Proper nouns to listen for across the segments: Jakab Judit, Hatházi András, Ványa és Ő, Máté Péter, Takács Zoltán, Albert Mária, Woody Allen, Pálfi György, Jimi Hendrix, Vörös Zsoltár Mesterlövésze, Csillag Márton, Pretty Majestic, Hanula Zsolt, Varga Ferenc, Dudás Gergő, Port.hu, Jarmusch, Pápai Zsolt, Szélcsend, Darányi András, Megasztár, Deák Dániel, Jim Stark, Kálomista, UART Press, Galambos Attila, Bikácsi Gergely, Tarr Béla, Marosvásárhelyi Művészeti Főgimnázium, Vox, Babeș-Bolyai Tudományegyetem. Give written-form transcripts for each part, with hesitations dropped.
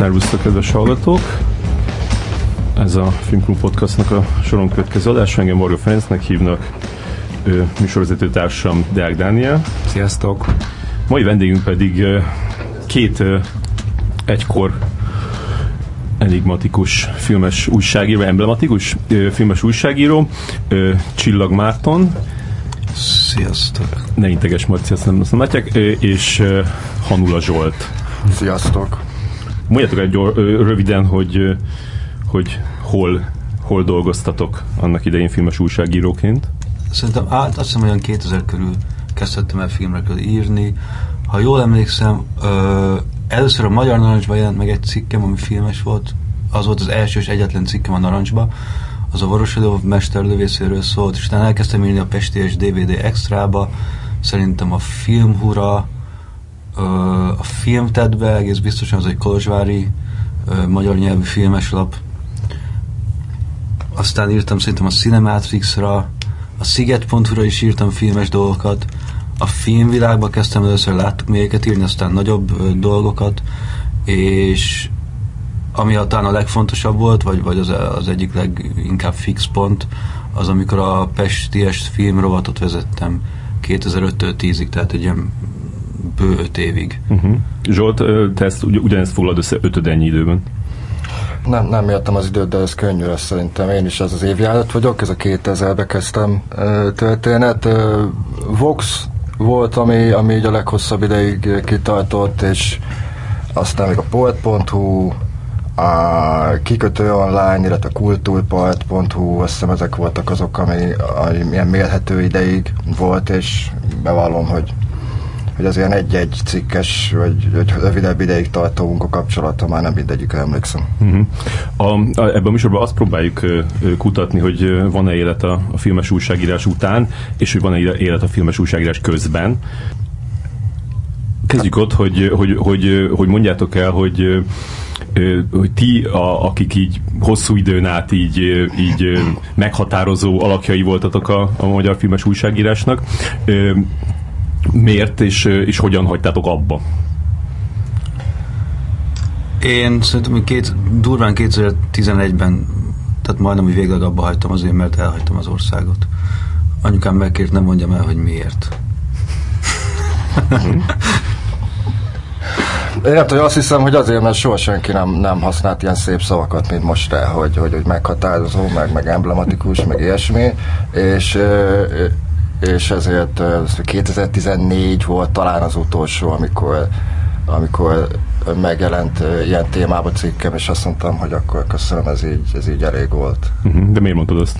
Szervusztok, kedves hallgatók! Ez a Filmklub Podcastnak a soron következő adás. Engem Varga Ferencnek hívnak, műsorvezető társam Deák Dániel. Sziasztok! Mai vendégünk pedig két egykor enigmatikus filmes újságíró, emblematikus filmes újságíró, Csillag Márton. Sziasztok! Ne integes, majd sziasztok, nem látják. És Hanula Zsolt. Sziasztok! Mondjátok egy röviden, hogy hol dolgoztatok annak idején filmes újságíróként? Szerintem azt hiszem olyan 2000 körül kezdhettem el filmekről írni. Ha jól emlékszem, először a Magyar Narancsban jelent meg egy cikkem, ami filmes volt. Az volt az első és egyetlen cikkem a Narancsban. Az a Vörös Zsoltár Mesterlövészéről szólt, és utána elkezdtem írni a Pesti Est DVD Extrába. Szerintem a Filmhura, a Filmtetbe, egész biztosan az egy kolozsvári magyar nyelvű filmes lap. Aztán írtam szerintem a Cinematrixra, a Sziget.hu-ra is írtam filmes dolgokat. A Filmvilágba kezdtem először, láttuk miéket írni, aztán nagyobb dolgokat, és ami talán a legfontosabb volt, vagy az egyik leginkább fix pont, az amikor a Pesti Est film robotot vezettem 2005-től 10-ig, tehát egy ilyen bő 5 évig. Uh-huh. Zsolt, te ezt ugyanezt foglald össze ötöd ennyi időben? Nem értem az időt, de ez könnyű lesz szerintem. Én is ez az évjárat vagyok, ez a 2000-be kezdtem történet. Vox volt, ami így a leghosszabb ideig kitartott, és aztán még a Port.hu, a Kikötő Online, illetve a Kultúrport.hu, azt hiszem ezek voltak azok, ami ilyen mérhető ideig volt, és bevallom, hogy az ilyen egy-egy cikkes, vagy rövidebb ideig tartó munkakapcsolata, már nem mindegyikre emlékszem. Uh-huh. Ebben a műsorban azt próbáljuk kutatni, hogy van-e élet a filmes újságírás után, és hogy van-e élet a filmes újságírás közben. Kezdjük ott, hogy mondjátok el, hogy ti, akik így hosszú időn át így meghatározó alakjai voltatok a magyar filmes újságírásnak, miért és hogyan hagytátok abba? Én szerintem, hogy durván 2011-ben, tehát majdnem, hogy végleg abba hagytam azért, mert elhagytam az országot. Anyukám megkért, nem mondjam el, hogy miért. Én hát, hogy azt hiszem, hogy azért, mert soha senki nem használt ilyen szép szavakat, mint most el, hogy meghatározó, meg emblematikus, meg ilyesmi, és ezért 2014 volt talán az utolsó, amikor megjelent ilyen témába cikkem, és azt mondtam, hogy akkor köszönöm, ez így elég volt. De miért mondtad azt?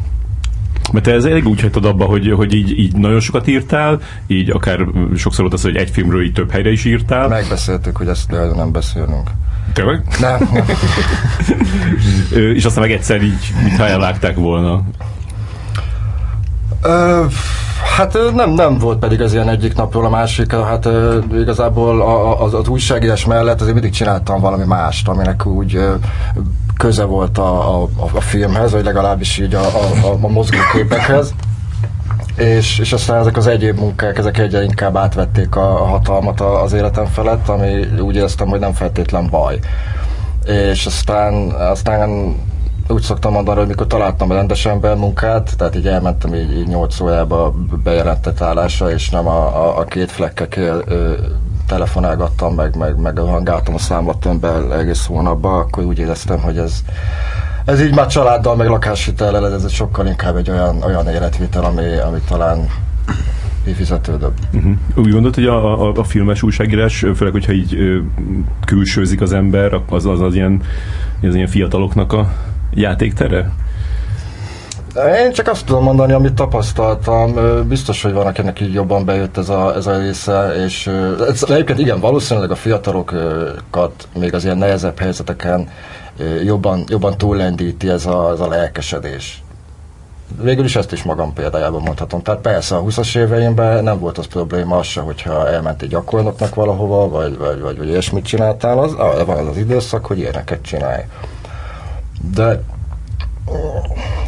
Mert te ez elég úgy hagytad abba, hogy így nagyon sokat írtál, így akár sokszor volt az, hogy egy filmről így több helyre is írtál. Megbeszéltük, hogy ezt nem beszélünk. Tényleg? Nem. És aztán meg egyszer így, mintha elvágták volna. Hát nem volt pedig az ilyen egyik napról a másikra, hát igazából az újságírás mellett azért mindig csináltam valami mást, aminek úgy köze volt a filmhez, vagy legalábbis így a mozgóképekhez. És aztán ezek az egyéb munkák, ezek egyre inkább átvették a hatalmat az életem felett, ami úgy éreztem, hogy nem feltétlen baj. És aztán úgy szoktam mondani, hogy mikor találtam rendes ember munkát, tehát így elmentem így 8 órába bejelentett állásra, és nem a két flekkekkel telefonálgattam, meg hangáltam a számot ember egész hónapban, akkor úgy éreztem, hogy ez így már családdal, meg lakáshitellel, ez sokkal inkább egy olyan életvitel, ami talán kifizetődőbb. Uh-huh. Úgy gondolt, hogy a filmes újságírás, főleg, hogyha így külsőzik az ember, az ilyen fiataloknak a játéktere? Én csak azt tudom mondani, amit tapasztaltam. Biztos, hogy van, akinek így jobban bejött ez a része, és egyébként igen, valószínűleg a fiatalokat még az ilyen nehezebb helyzeteken jobban túllendíti ez a lelkesedés. Végül is ezt is magam példájában mondhatom. Tehát persze a 20-as éveimben nem volt az probléma az se, hogyha elmentél gyakornoknak valahova, vagy ilyesmit csináltál, van az időszak, hogy ilyeneket csinálj. De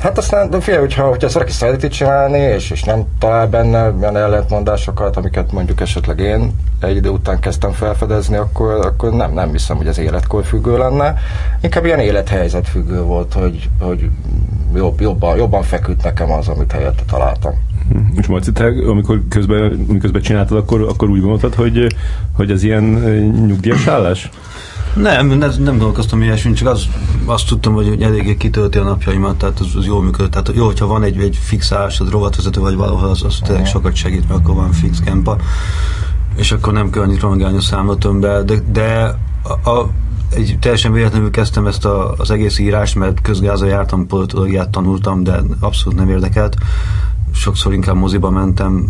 Hát aztán fél, hogyha valaki szereti csinálni, és nem talál benne olyan ellentmondásokat, amiket mondjuk esetleg én egy idő után kezdtem felfedezni, akkor nem hiszem, hogy az életkor függő lenne. Inkább ilyen élethelyzet függő volt, hogy jobban feküdt nekem az, amit helyette találtam. És Marci, te, amikor közben csináltad, akkor úgy gondoltad, hogy ez ilyen nyugdíjas állás? Nem dolgoztam ilyesmit, csak azt tudtam, hogy eléggé kitölti a napjaimat, tehát az jól működött. Tehát jó, hogyha van egy fix állás, az rovatvezető vagy valahol, az tényleg sokat segít, mert akkor van fix kempa, és akkor nem kell annyit romagálni a számlatömbbe, de egy teljesen véletlenül kezdtem ezt az egész írást, mert közgázra jártam, politológiát tanultam, de abszolút nem érdekelt. Sokszor inkább moziba mentem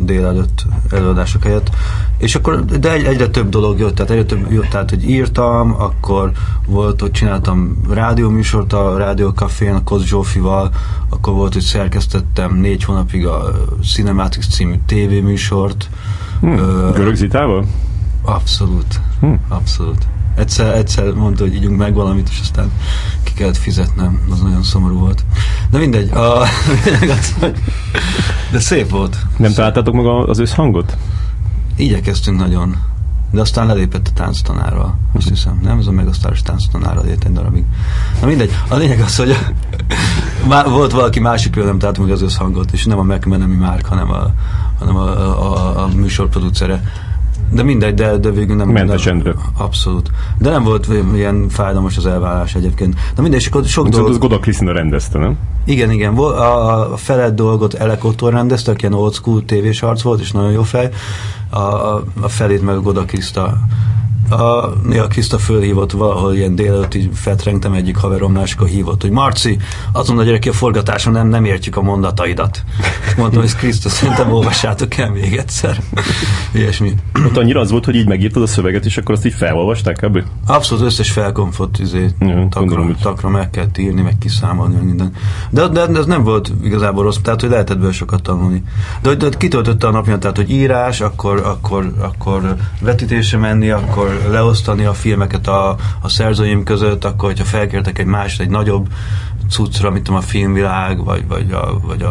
délelőtt előadások helyett, és akkor, de egyre több dolog jött, hogy írtam, akkor volt, hogy csináltam rádióműsort a Rádiókafén, a Kosz Zsófival, akkor volt, hogy szerkesztettem 4 hónapig a Cinematrix című tévéműsort. Görög Zitával? Abszolút. Abszolút. Egyszer mondta, hogy ígyunk meg valamit, és aztán ki kellett fizetnem. Az nagyon szomorú volt. De mindegy. De szép volt. Nem találtátok meg az összhangot? Igyekeztünk nagyon. De aztán lelépett a tánctanárral. Azt hiszem, nem? Ez a megasztáros tánctanárral élt egy darabig. Na mindegy. A lényeg az, hogy volt valaki másik, például nem találtam meg az összhangot, és nem a megmenemi Márk, hanem a műsorproducere. De mindegy, de végül nem... Mentesendő. Abszolút. De nem volt ilyen fájdalmas az elválás egyébként. De mindegy, és akkor sok dolog... Az Goda Krisztina rendezte, nem? Igen. A felett dolgot Elekottól rendezte, aki ilyen old school tévés arc volt, és nagyon jó fej. A felét meg a Goda Kriszta. A Kriszta fölhívott valahol ilyen délelőtt, így fetrengtem egyik haveromnál, és akkor hívott, hogy Marci, azonnal gyere ki a forgatáson, nem értjük a mondataidat. Mondtam, hogy Kriszta, szerintem olvassátok el még egyszer. Ilyesmi. Ott annyira az volt, hogy így megírtad a szöveget, és akkor azt így felolvasták ebből? Abszolút összes felkonfot takra meg kellett írni, meg kiszámolni, meg minden. De ez nem volt igazából rossz, tehát hogy lehetett bőle sokat tanulni. De kitöltötte a napját, tehát hogy írás, akkor vetítésre menni, akkor leosztani a filmeket a szerzőim között, akkor hogyha felkértek egy nagyobb cuccra, mint a filmvilág, vagy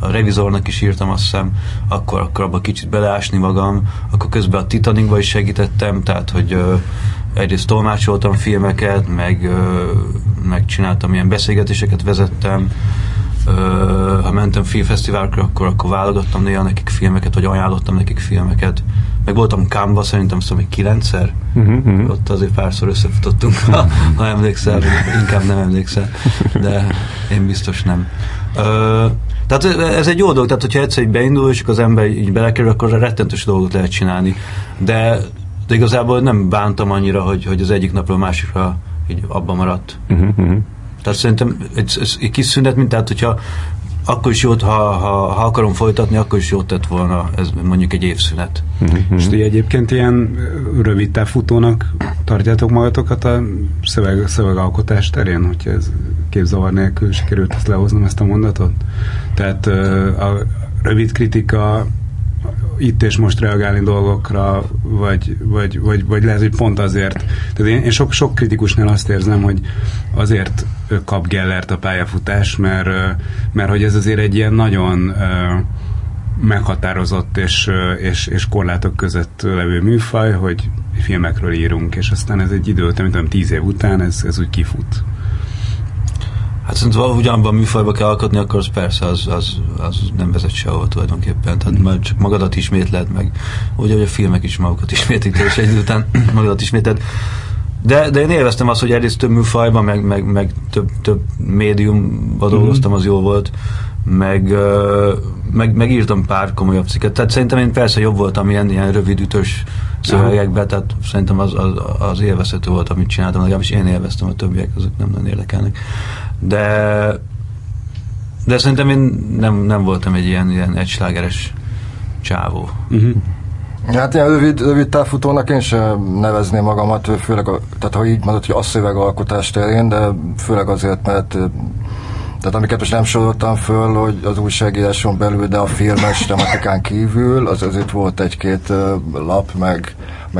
a revizornak is írtam, azt hiszem, akkor abba kicsit beleásni magam, akkor közben a Titanicba is segítettem, tehát hogy egyrészt tolmácsoltam filmeket, meg csináltam ilyen beszélgetéseket, vezettem. Ha mentem filmfesztiválokra, akkor válogattam néha nekik filmeket, vagy ajánlottam nekik filmeket. Meg voltam Cannes-ba, szerintem egy 9-szer. Ott azért párszor összefutottunk, ha emlékszel, inkább nem emlékszel. De én biztos nem. Tehát ez egy jó dolog, tehát hogyha egyszer így beindul, és az ember így belekerül, akkor rettentős dolgot lehet csinálni. De igazából nem bántam annyira, hogy az egyik napról a másikra így abba maradt. Tehát szerintem egy kis szünet, mint tehát, hogyha akkor is jót, ha akarom folytatni, akkor is jót tett volna, ez mondjuk egy évszünet. És ti egyébként ilyen rövid távfutónak tartjátok magatokat a szövegalkotás terén, hogyha ez képzavar nélkül sikerült ezt lehoznom, ezt a mondatot? Tehát a rövid kritika, itt és most reagálni dolgokra, vagy lehet, hogy pont azért. Tehát én sok kritikusnál azt érzem, hogy azért kap gellert a pályafutás, mert hogy ez azért egy ilyen nagyon meghatározott és korlátok között levő műfaj, hogy filmekről írunk, és aztán ez egy idő, nem tudom, 10 év után ez úgy kifut. Hát szerintem ugyanabban a műfajba kell alkotni, akkor az persze, az nem vezet sehova tulajdonképpen. Tehát majd csak magadat ismétled meg. Úgy, hogy a filmek is magukat ismétlik, és egy után magadat ismétled. De én élveztem azt, hogy egyrészt több műfajban, meg több médiumban dolgoztam, az jó volt. Meg írtam pár komolyabb cikket. Tehát szerintem én persze jobb voltam ilyen rövid ütős szövegekben, tehát szerintem az élvezhető volt, amit csináltam, legalábbis én élveztem, a többiek azok nem érdekelnek. De szerintem én nem voltam egy ilyen egyslágeres csávó. Hát ilyen rövid távfutónak én sem nevezném magamat, főleg, tehát ha így mondod, hogy a szövegalkotás terén, de főleg azért, mert tehát amiket most nem soroltam föl, hogy az újságíráson belül, de a filmes tematikán kívül, az azért volt egy-két lap, meg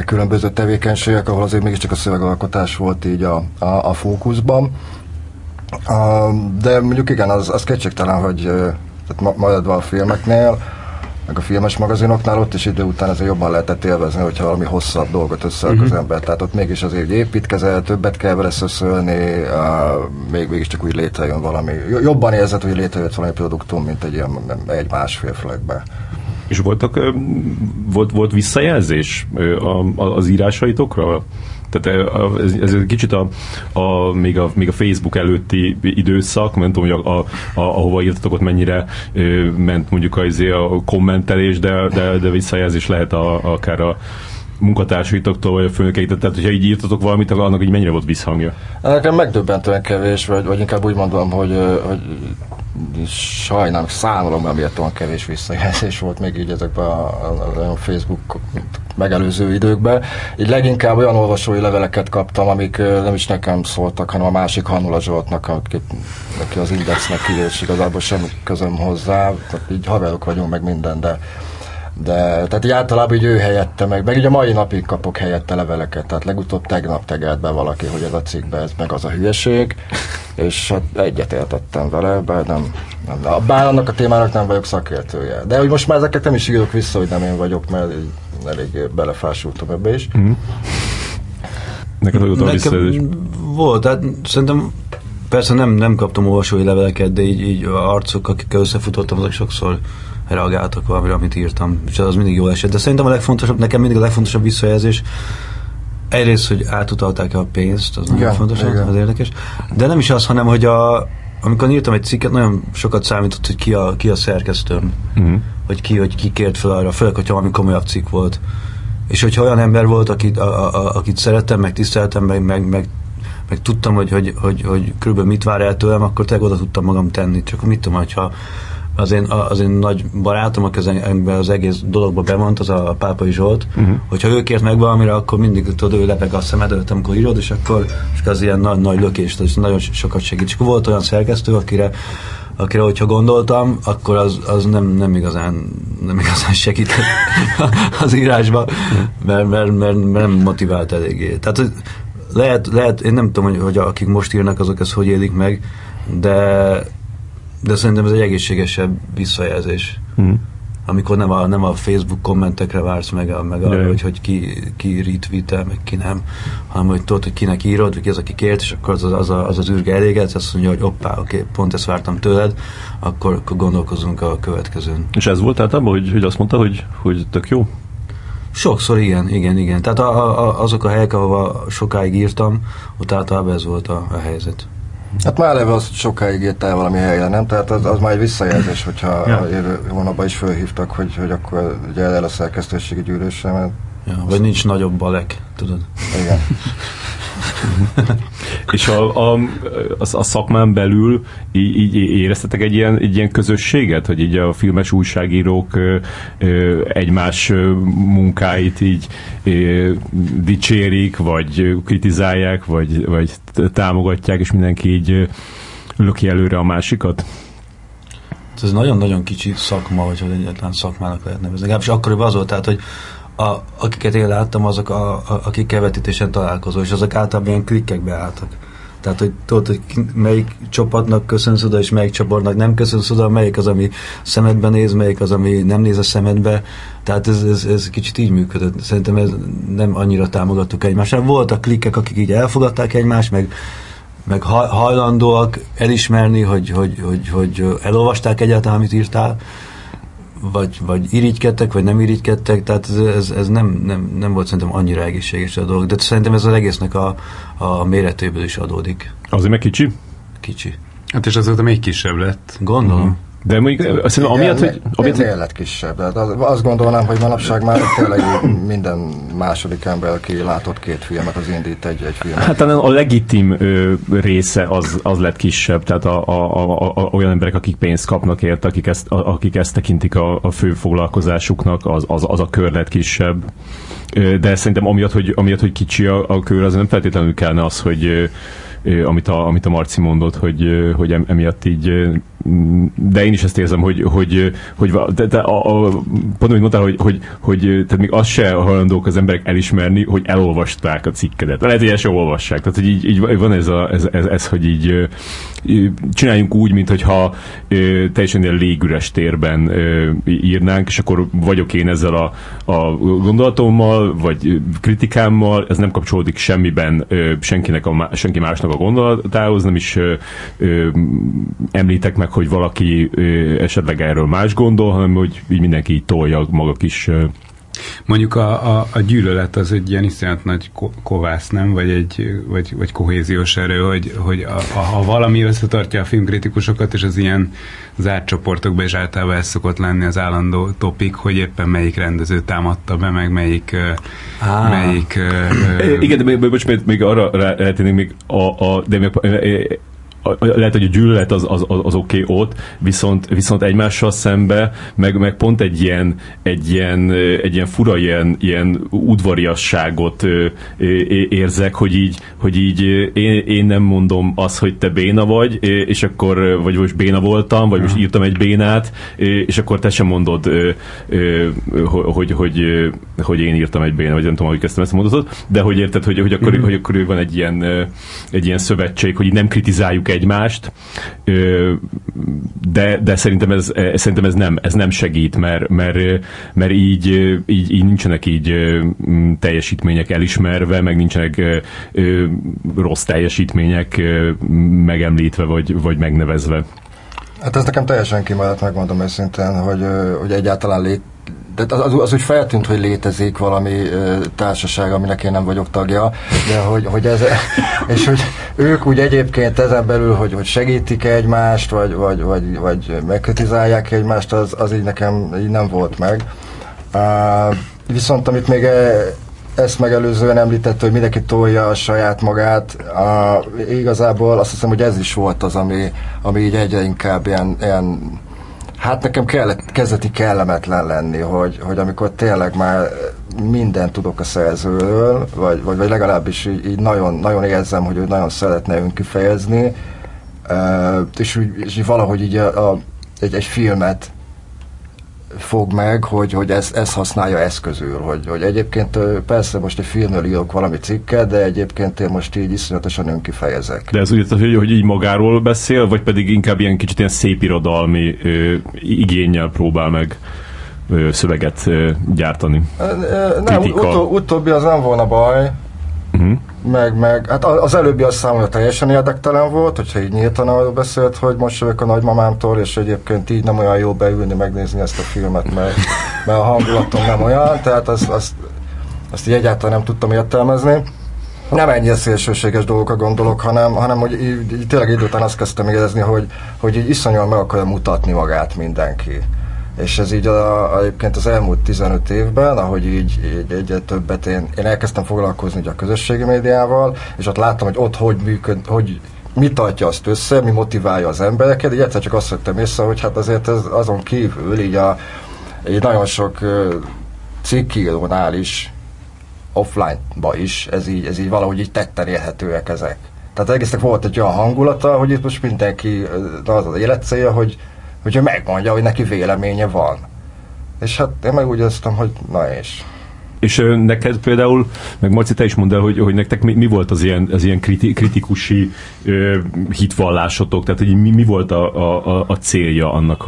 különböző tevékenységek, ahol azért mégiscsak a szövegalkotás volt így a fókuszban. De mondjuk igen, az kétségtelen, hogy tehát maradva a filmeknél, meg a filmes magazinoknál ott is idő után azért jobban lehetett élvezni, hogyha valami hosszabb dolgot összerak az ember. Tehát ott mégis azért építkezel, többet kell vele szöszölni, mégis csak úgy létrejön valami. Jobban érzed, hogy létrejött valami produktum, mint egy ilyen egy-másfél flögbe. És volt visszajelzés az írásaitokra? Tehát ez kicsit még a Facebook előtti időszak, nem tudom, hogy ahova írtatok, ott mennyire ment mondjuk a kommentelés, de visszajelzés lehet akár a munkatársaitoktól, vagy a főnökeitől, tehát hogyha így írtatok valamit, annak így mennyire volt visszhangja? Nekem megdöbbentően kevés, vagy inkább úgy mondom, hogy sajnálom, számolom, amiért olyan kevés visszajelzés volt még így ezekben a Facebook megelőző időkben. Így leginkább olyan olvasói leveleket kaptam, amik nem is nekem szóltak, hanem a másik Hanula Zsoltnak, aki az Indexnek írja, és igazából semmi közöm hozzá, tehát így haverok vagyunk meg minden, de tehát így általában így ő helyette meg így a mai napig kapok helyette leveleket, tehát legutóbb tegnap tegelt be valaki, hogy ez a cikkbe, ez meg az a hülyeség, és hát egyetértettem vele, bár annak a témának nem vagyok szakértője. De hogy most már ezeket nem is írok vissza, hogy nem én vagyok, mert elég belefásultam ebbe is. Mm. Neked adottam visszajelzés? Volt, tehát szerintem persze nem kaptam olvasói leveleket, de így arcok, akikkel összefutottam, azok sokszor reagáltak valamire, amit írtam, és az mindig jól esett. De szerintem nekem mindig a legfontosabb visszajelzés egyrészt, hogy átutalták-e a pénzt, az nagyon fontos, az érdekes. De nem is az, hanem, hogy amikor írtam egy cikket, nagyon sokat számított, hogy ki a szerkesztőm, vagy ki kért fel arra, főleg, hogyha valami komolyabb cikk volt. És hogyha olyan ember volt, akit szerettem, meg tiszteltem, meg tudtam, hogy körülbelül mit vár el tőlem, akkor tényleg oda tudtam magam tenni. Csak mit tudom, hogyha az én nagy barátom, aki az egész dologba bemond, az a Pápai Zsolt, hogyha ő kért meg valamire, akkor mindig tudod, ő lepeg a szemed előtt, amikor írod, és akkor az ilyen nagy lökést, és nagyon sokat segít. És volt olyan szerkesztő, akire hogyha gondoltam, akkor az nem igazán segített az írásba, mert nem motivált eléggé. Tehát lehet, én nem tudom, hogy akik most írnak, azok ezt hogy élik meg, de szerintem ez egy egészségesebb visszajelzés. Amikor nem a Facebook kommentekre vársz meg arra, hogy ki retweet-el, meg ki nem, hanem hogy tudod, hogy kinek írod, vagy ki az, aki kért, és akkor az űrge elégedsz, azt mondja, hogy oppá, oké, pont ezt vártam tőled, akkor gondolkozunk a következőn. És ez volt általában, hogy azt mondta, hogy tök jó? Sokszor igen. Tehát azok a helyek, ahova sokáig írtam, ott általában ez volt a helyzet. Hát már eleve az sokáig írt el valami helyre, nem? Tehát az már egy visszajelzés, hogyha a jövő hónapban is fölhívtak, hogy akkor gyere el a szerkesztőségi gyűlésre, mert... Ja, vagy nincs nagyobb balek, tudod? Igen. És a szakmán belül így éreztetek egy ilyen közösséget, hogy így a filmes újságírók egymás munkáit így dicsérik, vagy kritizálják, vagy támogatják, és mindenki így löki előre a másikat? Ez nagyon-nagyon kicsi szakma, vagy hogy egyáltalán szakmának lehet nevezni. És akkoriban az volt, tehát, hogy akiket én láttam, azok akik kevetítésen találkozó, és azok általában ilyen klikkekbe álltak. Tehát, hogy tudod, hogy melyik csapatnak köszönsz oda, és melyik csoportnak nem köszönsz oda, melyik az, ami szemedbe néz, melyik az, ami nem néz a szemedbe. Tehát ez kicsit így működött. Szerintem ez nem annyira támogattuk egymást. Voltak klikkek, akik így elfogadták egymást, meg hajlandóak elismerni, hogy elolvasták egyáltalán, amit írtál, vagy irigykedtek, vagy nem irigykedtek, tehát ez nem volt szerintem annyira egészséges a dolog, de szerintem ez az egésznek a méretéből is adódik. Azért meg kicsi. Hát és azóta még kisebb lett. Gondolom. De mondjuk, azt hiszem, amiatt, hogy... Tényleg lett kisebb, de azt gondolnám, hogy manapság már tényleg minden második ember, aki látott két filmet, az indít egy filmet. Hát talán a legitim része az lett kisebb, tehát olyan emberek, akik pénzt kapnak érte, akik ezt tekintik a fő foglalkozásuknak, az a kör lett kisebb. De szerintem amiatt, hogy kicsi a kör, az nem feltétlenül kellene az, hogy amit a Marci mondott, hogy emiatt így, de én is ezt érzem, hogy pont amit mondtál, hogy tehát még azt se hajlandók az emberek elismerni, hogy elolvasták a cikkedet. Lehet, hogy el sem olvassák. Tehát, hogy így van ez, hogy így csináljunk úgy, mintha teljesen ilyen légüres térben írnánk, és akkor vagyok én ezzel a gondolatommal, vagy kritikámmal, ez nem kapcsolódik semmiben senkinek senki másnak a gondolatához, nem is említek meg, hogy valaki esetleg erről más gondol, hanem hogy így mindenki így tolja maga kis... Mondjuk a gyűlölet az egy ilyen iszonyat nagy kovász, nem? Vagy kohéziós erő, hogy ha valami összetartja a filmkritikusokat, és az ilyen zárt csoportokban is általában ez szokott lenni az állandó topik, hogy éppen melyik rendező támadta be, meg melyik igen, de bocsánat, még arra lehetnénk még lehet, hogy a gyűlölet az oké ott, viszont egymással szembe, meg pont egy ilyen fura, ilyen udvariasságot érzek, hogy így én nem mondom azt, hogy te béna vagy, és akkor, vagy most béna voltam, vagy most írtam egy bénát, és akkor te sem mondod, hogy én írtam egy bénát, vagy nem tudom, ahogy kezdtem ezt a mondatot, de hogy érted, hogy akkor, hogy akkor van egy ilyen szövetség, hogy nem kritizáljuk egymást, de szerintem ez nem segít, mert így nincsenek így teljesítmények elismerve, meg nincsenek rossz teljesítmények megemlítve, vagy megnevezve. Hát ez nekem teljesen kimaradt, megmondom őszintén, hogy egyáltalán tehát az úgy feltűnt, hogy létezik valami társaság, aminek én nem vagyok tagja, de hogy ez, és hogy ők úgy egyébként ezen belül, hogy segítik egymást, vagy megkritizálják egymást, az így nekem így nem volt meg. Viszont amit még ezt megelőzően említett, hogy mindenki tolja a saját magát, igazából azt hiszem, hogy ez is volt az, ami így egyre inkább ilyen hát nekem kezdeti kellemetlen lenni, hogy amikor tényleg már mindent tudok a szerzőről, vagy legalábbis így nagyon, nagyon érzem, hogy ő nagyon szeretne önkifejezni, és valahogy így egy filmet fog meg, hogy ezt használja eszközül, hogy egyébként persze most egy filmről írok valami cikket, de egyébként én most így iszonyatosan önkifejezek. De ez úgy, hogy így magáról beszél, vagy pedig inkább ilyen kicsit ilyen szépirodalmi igénnyel próbál meg szöveget gyártani? Nem, utóbbi az nem volna baj, meg hát az előbbi az számomra teljesen érdektelen volt, hogyha így nyíltan arról beszélt, hogy most jövök a nagymamámtól, és egyébként így nem olyan jó beülni, megnézni ezt a filmet, mert a hangulatom nem olyan, tehát azt így egyáltalán nem tudtam értelmezni. Nem ennyi szélsőséges dolgokra gondolok, hanem hogy így tényleg idő után azt kezdtem érezni, hogy így iszonyúan meg akarja mutatni magát mindenki. És ez így egyébként az elmúlt 15 évben, ahogy így egyre többet én elkezdtem foglalkozni ugye a közösségi médiával, és ott láttam, hogy ott hogy működ, hogy mi tartja azt össze, mi motiválja az embereket, így egyszer csak azt vettem észre, hogy hát azért ez azon kívül így így nagyon sok cikkírónál is, offline-ba is, ez így valahogy így tetten érhetőek ezek. Tehát egésznek volt egy olyan hangulata, hogy itt most mindenki az életcélja, hogy megmondja, hogy neki véleménye van. És hát én meg úgy éreztem, hogy na és... És neked például, meg Marci, te is mondd el, hogy nektek mi volt az ilyen kritikusi hitvallásotok, tehát hogy mi volt a célja annak,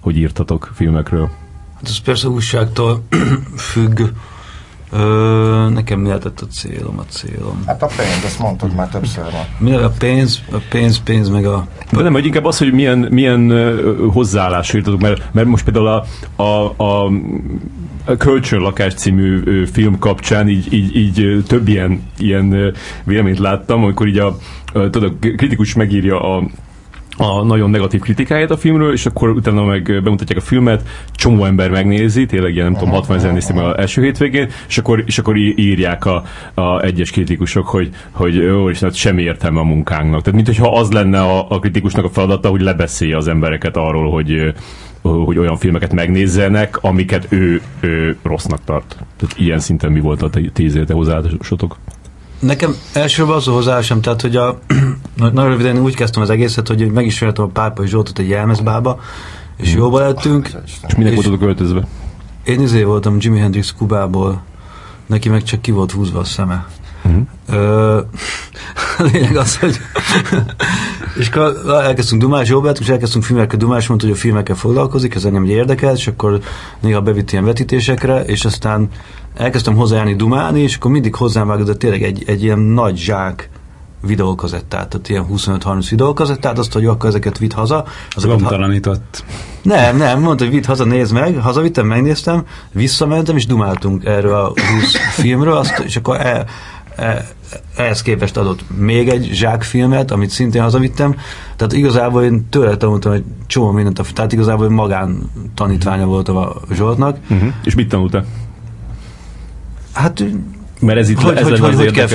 hogy írtatok filmekről? Hát ez persze újságtól függ. Nekem mi lehetett a célom? Hát a pénz, ezt mondtad már többször. Mi a pénz meg a... De nem, hogy inkább az, hogy milyen hozzáállásra írtatok, mert most például a Kölcsönlakás című film kapcsán így több ilyen véleményt láttam, amikor így a kritikus megírja a nagyon negatív kritikáját a filmről, és akkor utána meg bemutatják a filmet, csomó ember megnézi, tényleg ilyen, nem tudom, 60 000 nézték meg az első hétvégén, és akkor írják a egyes kritikusok, hogy jó, és hát semmi értelme a munkánknak. Tehát mintha az lenne a kritikusnak a feladata, hogy lebeszélje az embereket arról, hogy olyan filmeket megnézzenek, amiket ő rossznak tart. Tehát ilyen szinten mi volt a te hozzáállásotok? Nekem elsőben az a hozzáállásom, tehát hogy nagyon röviden úgy kezdtem az egészet, hogy megismertem a Pápai Zsoltot egy jelmezbába, és jóba lettünk. És minek voltatok öltözve? Én voltam Jimi Hendrix Kubából, neki meg csak ki volt húzva a szeme. A lényeg az, hogy És akkor elkezdtünk dumálni, jó beálltunk, és elkezdtünk filmekkel dumálni, mondta, hogy a filmekkel foglalkozik, ez engem érdekelt, és akkor néha bevitt ilyen vetítésekre, és aztán elkezdtem hozzájárni dumálni, és akkor mindig hozzám vágod tényleg egy ilyen nagy zsák videókazettát, tehát ilyen 25-30 videókazettát, azt, hogy akkor ezeket vidd haza. Gomtalanított. Nem, mondta, hogy vidd haza, nézd meg, hazavittem, megnéztem, visszamentem, és dumáltunk erről a 20 filmről, és akkor ehhez képest adott még egy zsákfilmet, amit szintén hazavittem, tehát igazából én tőle tanultam egy csomó mindent, tehát igazából magán tanítványa voltam a Zsoltnak. Uh-huh. És mit tanultál? Hát mert ez itt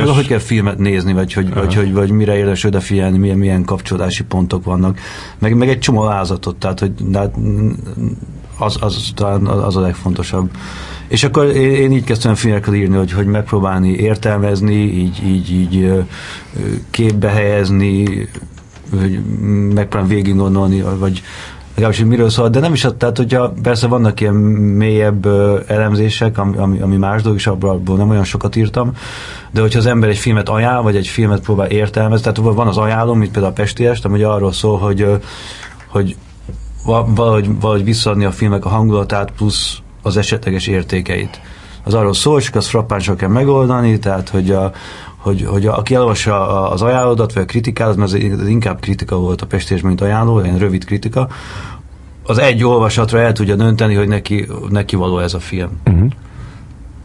hogy kell filmet nézni, vagy mire érdemes odafigyelni, milyen kapcsolódási pontok vannak. Meg egy csomó lázatot, tehát hogy az a legfontosabb. És akkor én így kezdtem filmekkel írni, hogy megpróbálni értelmezni, így képbe helyezni, hogy megpróbálni végig gondolni, vagy legalábbis, hogy miről szól, de nem is az, tehát hogyha persze vannak ilyen mélyebb elemzések, ami más dolog, és abból nem olyan sokat írtam, de hogyha az ember egy filmet ajánl, vagy egy filmet próbál értelmezni, tehát van az ajánlom, mint például a Pesti Est, ami arról szól, hogy valahogy visszaadni a filmek a hangulatát, plusz az esetleges értékeit. Az arról szól, csak az frappánsan kell megoldani, tehát hogy aki elolvassa az ajánlódat, vagy a kritikádat, mert ez inkább kritika volt a Pesti-es, mint ajánló, egy rövid kritika, az egy olvasatra el tudja dönteni, hogy neki való ez a film. Uh-huh.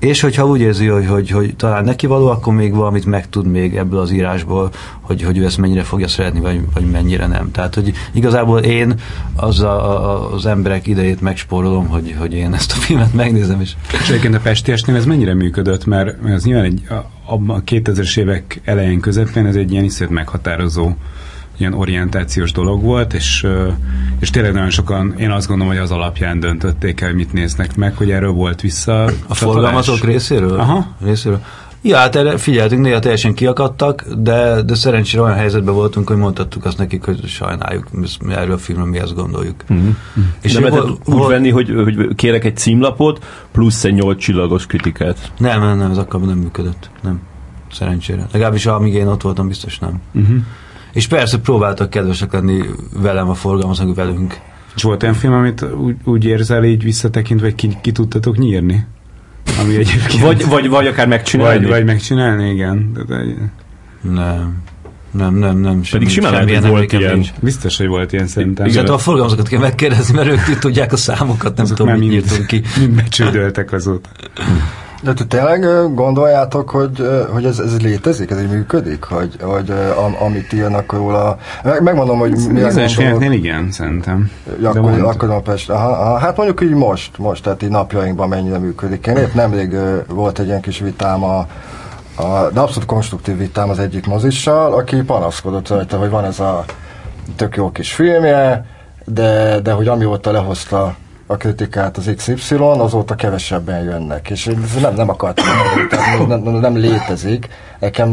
És hogyha úgy érzi, hogy talán neki való, akkor még valamit megtud még ebből az írásból, hogy ő ezt mennyire fogja szeretni, vagy mennyire nem. Tehát, hogy igazából én az emberek idejét megspórolom, hogy én ezt a filmet megnézem is. És egyébként a Pesti Estnél ez mennyire működött? Mert ez nyilván a 2000-es évek elején, közepén ez egy ilyen iszét meghatározó ilyen orientációs dolog volt, és tényleg nagyon sokan, én azt gondolom, hogy az alapján döntötték el, hogy mit néznek meg, hogy erről volt vissza. A forgalmazók részéről? Aha. Részéről. Ja, hát erre figyeltünk, néha teljesen kiakadtak, de szerencsére olyan helyzetben voltunk, hogy mondhattuk azt nekik, hogy sajnáljuk, erről a filmről mi ezt gondoljuk. Mm-hmm. És nem lehetett úgy venni, hogy kérek egy címlapot, plusz egy 8 csillagos kritikát. Nem, ez akkor nem működött. Nem. Szerencsére. Legalábbis amíg én ott voltam, biztos nem. Mm-hmm. És persze próbáltak kedvesek lenni velem a forgalmazók, velünk. És volt olyan film, amit úgy érzel, így visszatekintve, hogy ki tudtatok nyírni? Ami egyébként... vagy akár megcsinálni? Vagy megcsinálni, igen. Nem. Pedig simán nem volt ilyen. Biztos, hogy volt ilyen, szerintem. Igen, a forgalmazókat kell megkérdezni, mert ők tudják a számokat, nem tudom, mit nyírtunk ki. Mind becsődöltek azóta. De tényleg gondoljátok, hogy ez létezik, ez így működik, hogy amit írnak róla... Megmondom, hogy... Bizonyos filmeknél igen, szerintem. Akkor hát mondjuk így most, tehát így napjainkban mennyire működik. Én épp nemrég volt egy ilyen kis vitám de abszolút konstruktív vitám az egyik mozissal, aki panaszkodott rajta, hogy van ez a tök jó kis filmje, de hogy amióta lehozta a kritikát az XY, azóta kevesebben jönnek, és nem akartam, nem létezik.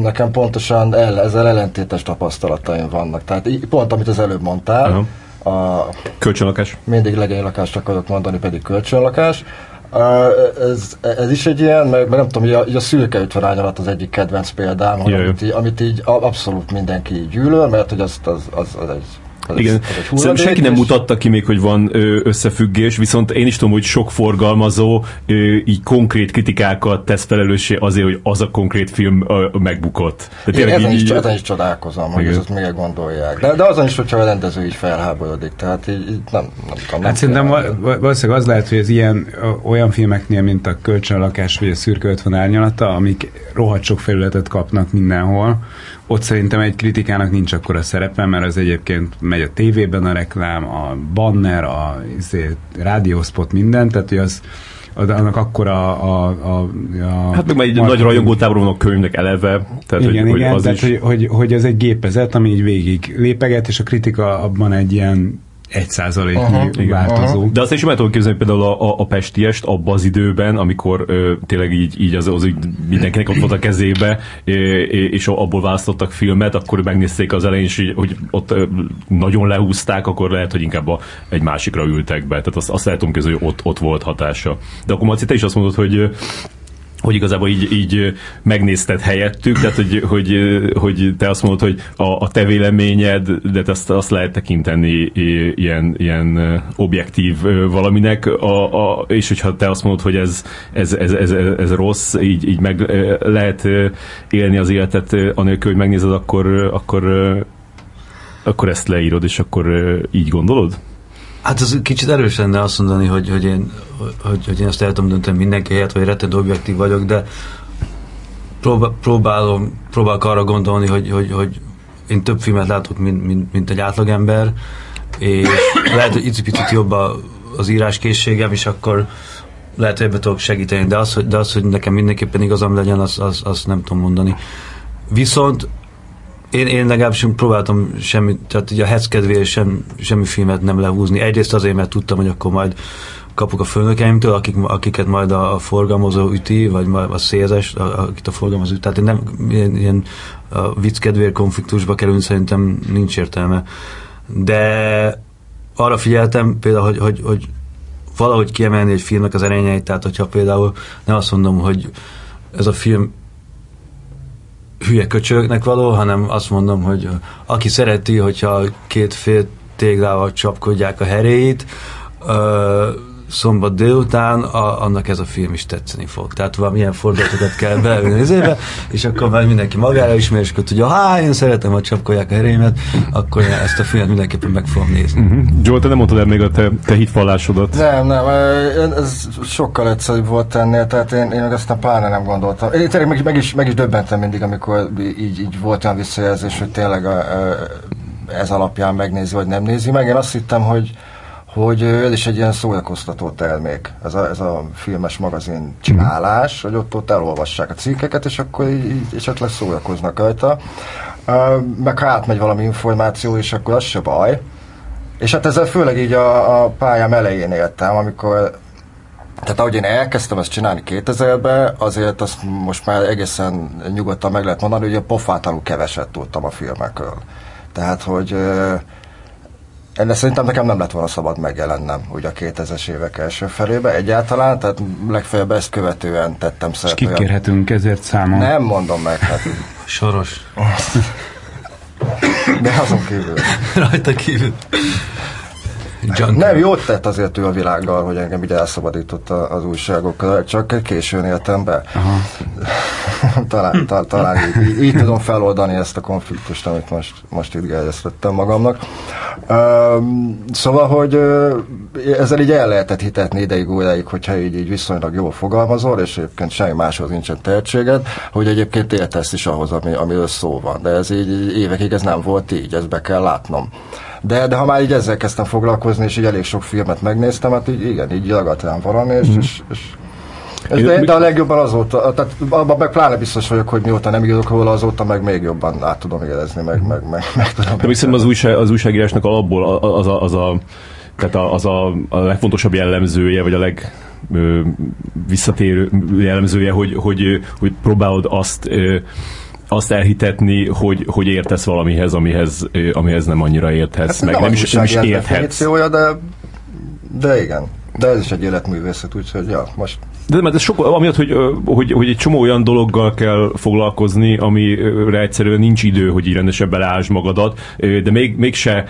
Nekem pontosan ezzel ellentétes tapasztalataim vannak. Tehát pont, amit az előbb mondtál, a kölcsönlakás. Mindig legény lakást akarok mondani, pedig kölcsönlakás. Ez is egy ilyen, mert nem tudom, így a szürke ütvarányalat az egyik kedvenc példám, amit így abszolút mindenki gyűlöl, mert hogy az egy... Igen. Szerintem senki nem mutatta ki még, hogy van összefüggés, viszont én is tudom, hogy sok forgalmazó így konkrét kritikákat tesz felelőssé azért, hogy az a konkrét film megbukott. Ezen is csodálkozom, hogy ezt még gondolják. De azon is, hogyha a rendező így felháborodik, tehát így nem tudom. Hát szerintem valószínűleg az lehet, hogy ez ilyen olyan filmeknél, mint a kölcsönlakás vagy a szürke 50 árnyalata, amik rohadt sok felületet kapnak mindenhol, ott szerintem egy kritikának nincs akkora szerepe, mert az egyébként megy a tévében a reklám, a banner, a rádiószpot, minden, tehát hogy az annak akkora hát meg egy nagy rajongótáborban a könyvnek eleve. Tehát, igen, az tehát hogy ez egy gépezet, ami így végig lépeget, és a kritika abban egy ilyen 1%-nyi változó. De azt is meg tudom képzelni, például a Pesti Est abban az időben, amikor tényleg így az úgy mindenkinek ott volt a kezébe, és abból választottak filmet, akkor megnézték az elején, és hogy ott nagyon lehúzták, akkor lehet, hogy inkább egy másikra ültek be. Tehát azt lehet tudom képzelni, hogy ott volt hatása. De akkor Maci, te is azt mondod, hogy hogy igazából így megnézted helyettük, tehát hogy te azt mondod, hogy a te véleményed, de azt lehet tekinteni ilyen objektív valaminek, és hogyha te azt mondod, hogy ez rossz, így meg lehet élni az életet anélkül, hogy megnézed, akkor ezt leírod, és akkor így gondolod? Hát az kicsit erős lenne azt mondani, hogy én azt el tudom dönteni mindenki helyett, hogy rettentő objektív vagyok, de próbálok arra gondolni, hogy én több filmet látok, mint egy átlagember, és lehet, hogy icipicit jobb az íráskészségem, és akkor lehet, hogy ebbe tudok segíteni, de az, hogy nekem mindenképpen igazam legyen, azt nem tudom mondani. Viszont Én legalábbis sem próbáltam semmit, tehát így a hecc kedvéért semmi filmet nem lehúzni. Egyrészt azért, mert tudtam, hogy akkor majd kapok a főnökeimtől, akiket majd a forgalmazó üti, vagy a szélzes, akit a forgalmazó üti. Tehát én nem ilyen vicc kedvéért konfliktusba kerülni szerintem nincs értelme. De arra figyeltem például, hogy valahogy kiemelni egy filmnek az erényeit, tehát hogyha például nem azt mondom, hogy ez a film hülye köcsögnek való, hanem azt mondom, hogy aki szereti, hogyha két fél téglával csapkodják a heréit, szombat délután, annak ez a film is tetszeni fog. Tehát valamilyen fordulatokat kell belevinni az éve, és akkor már mindenki magára ismer, és akkor tudja, én szeretem, ha csapkolják a heréimet, akkor ezt a filmet mindenképpen meg fogom nézni. Zsolt, te nem mondtad el még a te hitvallásodat? Nem, ez sokkal egyszerűbb volt ennél, tehát én ezt a párra nem gondoltam. Én tényleg meg is döbbentem mindig, amikor így volt olyan visszajelzés, hogy tényleg ez alapján megnézi, vagy nem nézi meg. Én azt hittem, hogy ez is egy ilyen szórakoztató termék, ez a filmes magazin csinálás, hogy ott elolvassák a cikkeket, és akkor így esetleg szórakoznak rajta. Meg ha átmegy valami információ, és akkor az se baj. És hát ezzel főleg így a pályám elején éltem, amikor, tehát ahogy én elkezdtem ezt csinálni 2000-ben, azért azt most már egészen nyugodtan meg lehet mondani, hogy a pofátlanul keveset tudtam a filmekről. Tehát, hogy ennek szerintem nekem nem lett volna szabad megjelennem ugye a 2000-es évek első felében egyáltalán, tehát legfeljebb ezt követően tettem szerepet. És kikérhetünk ezért számon? Nem mondom meg. Hát. Soros. De azon kívül. Rajta kívül. Nem, jót tett azért ő a világgal, hogy engem így elszabadított az újságokkal, csak későn éltem be. Talán így tudom feloldani ezt a konfliktust, amit most itt gerjesztettem magamnak. Szóval, hogy ezzel így el lehetett hitetni ideig, óráig, hogyha így viszonylag jól fogalmazol, és egyébként semmi máshoz nincsen tehetséged, hogy egyébként értesz is ahhoz, amiről szó van. De ez így évekig ez nem volt így, ezt be kell látnom. De ha már így ezzel kezdtem foglalkozni, és így elég sok filmet megnéztem, hát így igen, így ragadt rám valami, de a legjobban azóta, tehát abban meg pláne biztos vagyok, hogy mióta nem írok róla, azóta meg még jobban át tudom érezni, meg tudom. De viszont az újságírásnak alapból az a legfontosabb jellemzője, vagy a legvisszatérő jellemzője, hogy próbálod azt elhitetni, hogy értesz valamihez, amihez nem annyira értesz, meg nem is érthetsz. De igen. De ez is egy életművészet, úgyhogy most... De mert ez sok, amiatt, hogy egy csomó olyan dologgal kell foglalkozni, amire egyszerűen nincs idő, hogy így rendesen beleásd magadat, de mégse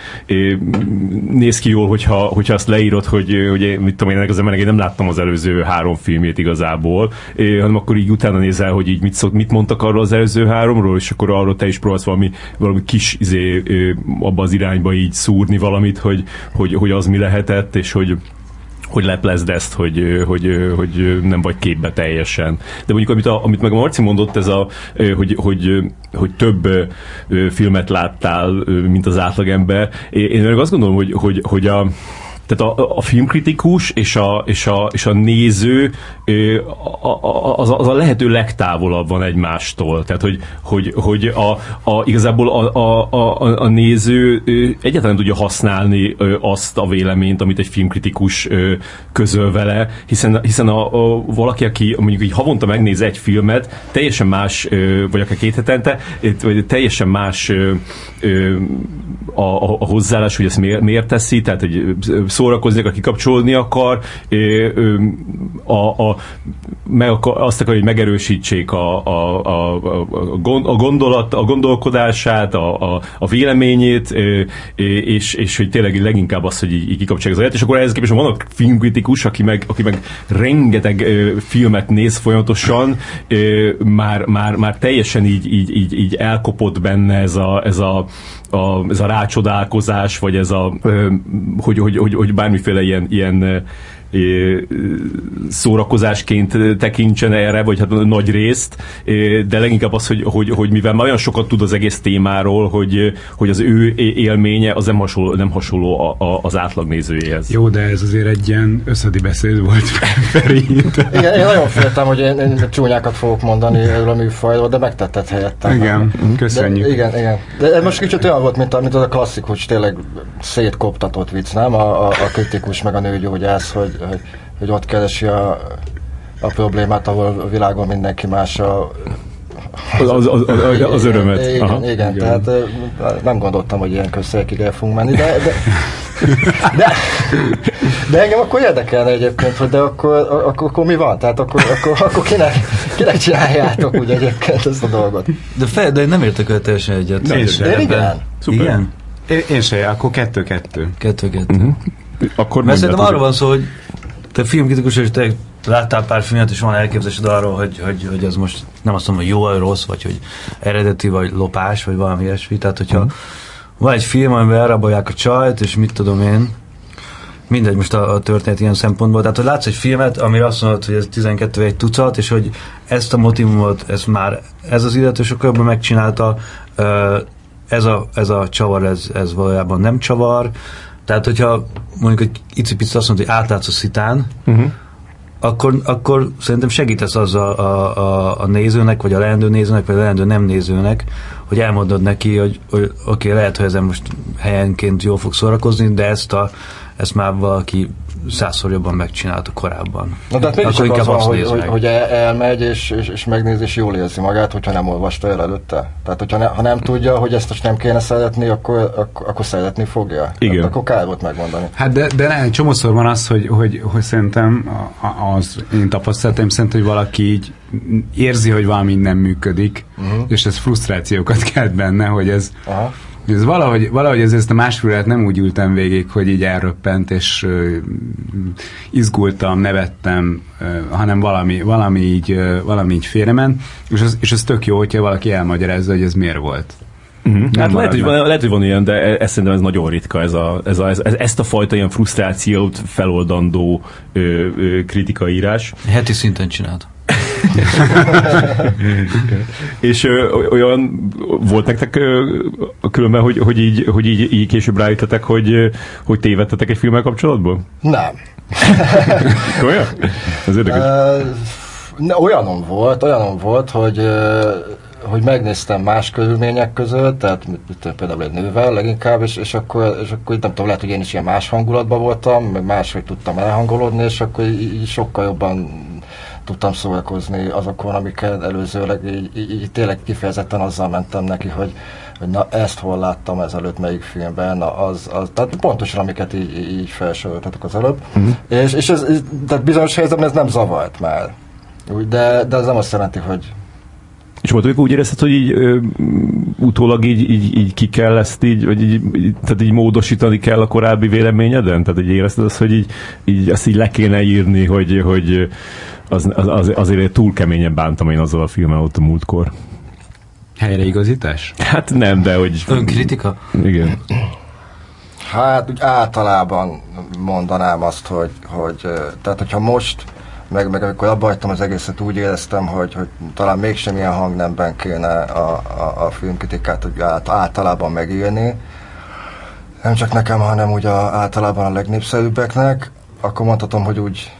néz ki jól, hogyha azt leírod, hogy mit tudom én, ennek az embernek én nem láttam az előző 3 filmjét igazából, hanem akkor így utána nézel, hogy így mit mondtak arról az előző 3-ról, és akkor arról te is próbálsz valami kis abba az irányba így szúrni valamit, hogy az mi lehetett, és hogy leplezd ezt, hogy nem vagy képbe teljesen. De mondjuk, amit meg a Marci mondott, ez hogy több filmet láttál, mint az átlagember. Én azt gondolom, hogy tehát a filmkritikus és a néző az a lehető legtávolabb van egymástól. Tehát, hogy igazából a néző egyáltalán nem tudja használni azt a véleményt, amit egy filmkritikus közöl vele, hiszen valaki, aki mondjuk így havonta megnéz egy filmet, teljesen más, vagy akár 2 hetente, vagy teljesen más a hozzáállás, hogy ezt miért teszi, tehát egy szórakozni, aki kapcsolódni akar, azt akarja, hogy megerősítsék a gondolkodását, a véleményét, és hogy tényleg leginkább az, hogy így kikapcsolják az agyát, és akkor ehhez képest vannak filmkritikus, aki meg rengeteg filmet néz folyamatosan, már teljesen így elkopott benne ez a rácsodálkozás, vagy ez a hogy bármiféle ilyen szórakozásként tekintsen erre, vagy hát nagy részt, de leginkább az, hogy mivel már olyan sokat tud az egész témáról, hogy az ő élménye az nem hasonló az átlagnézőjéhez. Jó, de ez azért egy ilyen összedi beszéd volt Feri. Igen, én nagyon féltem, hogy én csúnyákat fogok mondani erről a műfajról, de megtetted helyettem. Igen, köszönjük. De, igen. De most kicsit olyan volt, mint az a klasszikus, tényleg szétkoptatott vicc, nem? A kritikus meg a nőgyógyász, hogy ott keresi a problémát, ahol a világon mindenki más az örömet. Igen, tehát nem gondoltam, hogy ilyen közszerekig el fogunk menni, de engem akkor érdekelne egyébként, hogy de akkor mi van? Tehát akkor kinek csináljátok úgy egyébként ezt a dolgot? De nem értek el teljesen egyet. Igen. Én se, akkor 2-2. 2-2. Mert szerintem arról van szó, hogy te filmkritikus, és te láttál pár filmet, és van elképzelésed arról, hogy az most nem azt mondom, hogy jó vagy rossz, vagy hogy eredeti, vagy lopás, vagy valami ilyesmi. Tehát, hogyha van egy film, amiben elrabolják a csajt, és mit tudom én, mindegy most a történet ilyen szempontból. Tehát, hogy látsz egy filmet, amire azt mondod, hogy ez 12 egy tucat, és hogy ezt a motivumot, ez már ez az illető sokkal jobban megcsinálta, ez a csavar, ez valójában nem csavar. Tehát, hogyha mondjuk egy icipicit azt mondod, hogy átlátsz a szitán, akkor szerintem segítesz azzal a nézőnek, vagy a leendő nézőnek, vagy a leendő nem nézőnek, hogy elmondod neki, hogy oké, lehet, hogy ezen most helyenként jól fog szórakozni, de ezt már valaki 100-szor jobban megcsinálta korábban. Na, de hát mégis csak az van, hogy elmegy és megnéz, és jól érzi magát, hogyha nem olvasta el előtte. Tehát, ha nem tudja, hogy ezt most nem kéne szeretni, akkor szeretni fogja. Igen. Hát, akkor kár volt megmondani. Hát de csomószor van az, hogy szerintem az én tapasztalatom szerint, hogy valaki így érzi, hogy valami nem működik, és ez frusztrációkat kelt benne, hogy ez... Aha. Ez valahogy ezt a másfél órát nem úgy ültem végig, hogy így elröppent, és izgultam, nevettem, hanem valami így félrement, és az tök jó, hogyha valaki elmagyarázza, hogy ez miért volt. Hát lehet, hogy van ilyen, de szerintem ez nagyon ritka, ezt a fajta ilyen frusztrációt feloldandó kritikaírás. Heti szinten csinált. És olyan volt nektek különben, hogy így később rájöttetek, hogy tévedtetek egy filmmel kapcsolatban? Nem. Olyan? Ez érdekes. Olyanom volt, hogy megnéztem más körülmények között, tehát például egy nővel leginkább, és akkor nem tudom, lehet, hogy én is ilyen más hangulatban voltam, meg máshogy tudtam elhangolódni, és akkor így sokkal jobban tudtam szórakozni azokon, amiket előzőleg így tényleg kifejezetten azzal mentem neki, hogy na ezt hol láttam ezelőtt, melyik filmben, na az tehát pontosan amiket így felsoroltatok az előbb. És ez, tehát bizonyos helyzetben ez nem zavart már. De ez nem azt jelenti, hogy... És majd úgy érezted, hogy így utólag így ki kell ezt így, vagy így módosítani kell a korábbi véleményeden? Tehát így érezted azt, hogy így ezt így le kéne írni, hogy azért túl keményen bántam én azzal a filmmel ott a múltkor. Helyreigazítás? Hát nem, de hogy... Önkritika? Igen. Hát úgy általában mondanám azt, hogy tehát hogyha most... Meg amikor abba hagytam az egészet, úgy éreztem, hogy talán mégsem ilyen hangnemben kéne a filmkritikát általában megírni. Nem csak nekem, hanem úgy általában a legnépszerűbbeknek. Akkor mondhatom, hogy úgy...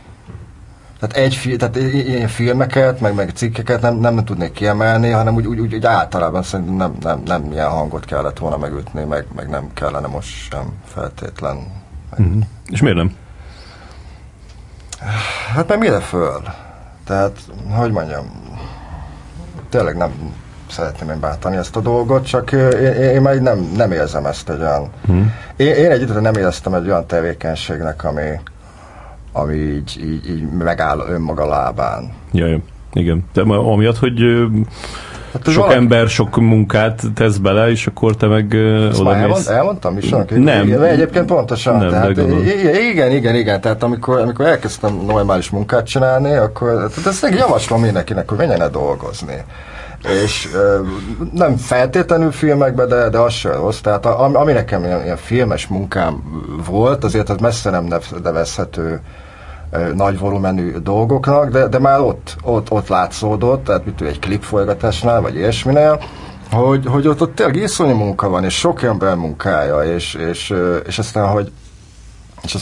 Tehát ilyen filmeket, meg cikkeket nem tudnék kiemelni, hanem úgy általában szerintem nem ilyen hangot kellett volna megütni, meg nem kellene most sem feltétlen. És miért nem? Hát mert mire föl? Tehát, hogy mondjam, tényleg nem szeretném én bántani ezt a dolgot, csak én már nem érzem ezt egy olyan... Én egyébként nem éreztem egy olyan tevékenységnek, ami, ami így megáll önmaga lábán. Jaj, igen. De amiatt, hogy hát sok ember sok munkát tesz bele, és akkor te meg oda mész. Elmondtam is annak? Nem. Igen, egyébként pontosan. Nem, tehát, igen. Tehát amikor elkezdtem normális munkát csinálni, akkor ezt javaslom mindenkinek, hogy menjen el dolgozni. És nem feltétlenül filmekben, de az sem rossz. Tehát ami nekem ilyen filmes munkám volt, azért az messze nem nevezhető nagy volumenű dolgoknak, de már ott látszódott, tehát mit tudom, egy klipforgatásnál, vagy ilyesminél, hogy ott tényleg iszonyú munka van, és sok ember munkája, és aztán, hogy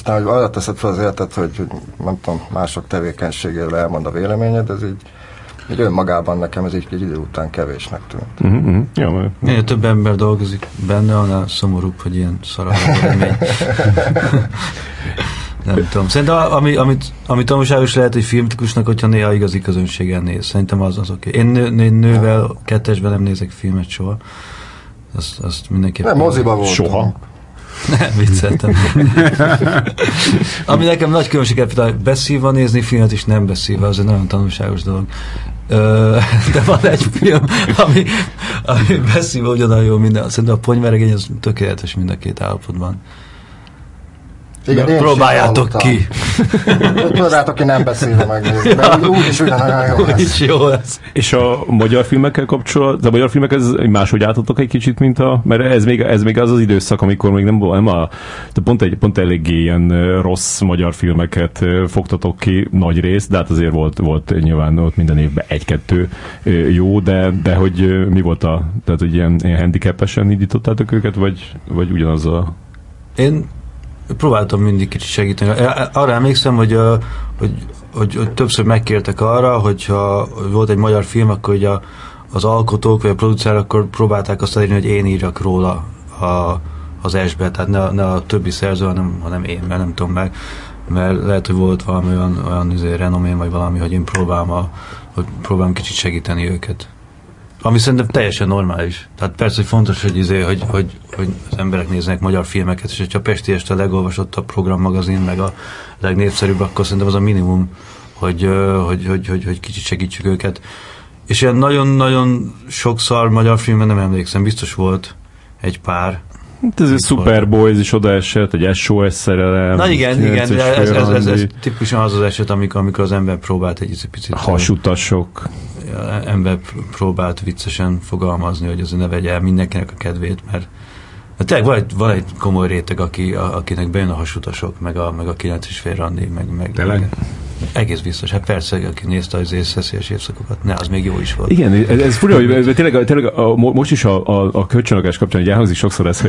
arra teszed fel az életet, hogy nem tudom, mások tevékenységéről elmond a véleményed, ez így önmagában nekem ez így idő után kevésnek tűnt. Jó, minél több ember dolgozik benne, annál szomorúbb, hogy ilyen szarabban megy. Nem tudom. Szerintem ami tanulságos lehet, hogy filmtikusnak, hogyha néha igazi közönséggel néz. Szerintem az oké. Okay. Én nővel, kettesben nem nézek filmet soha. Azt mindenképpen... Nem, moziba voltam. Soha. Nem, vicceltem. Ami nekem nagy különbséget, beszívva nézni filmet és nem beszívva, az egy nagyon tanulságos dolog. De van egy film, ami beszívva ugyanolyan jó minden. Szerintem a Ponyvaregény az tökéletes mind a két állapotban. Igen, próbáljátok ki! Próbáljátok ki, nem beszélve megnézni. Ja, úgyis ugyanolyan jó lesz. És a magyar filmekkel kapcsolatban, a magyar filmek, ez máshogy álltatok egy kicsit, mint a... Mert ez még az az időszak, amikor még nem a... Pont eléggé ilyen rossz magyar filmeket fogtatok ki nagy részt, de hát azért volt nyilván ott minden évben egy-kettő jó, de hogy mi volt a... Tehát, hogy ilyen handicapesen indítottátok őket, vagy ugyanaz a... Én próbáltam mindig kicsit segíteni. Arra emlékszem, hogy többször megkértek arra, hogyha volt egy magyar film, akkor ugye az alkotók vagy a producerek akkor próbálták azt elérni, hogy én írjak róla az esbe, tehát ne a többi szerző, hanem én, mert nem tudom meg. Mert lehet, hogy volt valami olyan renomém, vagy valami, hogy én próbálom kicsit segíteni őket. Ami szerintem teljesen normális. Tehát persze, hogy fontos, hogy az emberek néznek magyar filmeket, és hogyha a Pesti Est a legolvasottabb programmagazin, meg a legnépszerűbb, akkor szerintem az a minimum, hogy kicsit segítsük őket. És ilyen nagyon-nagyon sok szar magyar filmben nem emlékszem, biztos volt egy pár. Hát ez egy Superboys is odaesett, egy SOS szerelem. Na igen, ez tipikusan az az eset, amikor az ember próbált egy picit... Hasutasok. Ember próbált viccesen fogalmazni, hogy azért ne vegye el mindenkinek a kedvét, mert tényleg van egy komoly réteg, akinek bejön a hasutasok, meg a 9,5 randi, meg tényleg? Egész biztos. Hát persze, aki nézte az észeszélyes évszakokat, ne, az még jó is volt. Igen, ez furcsa, hogy ez tényleg most is a kölcsönlakás kapcsán, hogy elhangzik sokszor ez,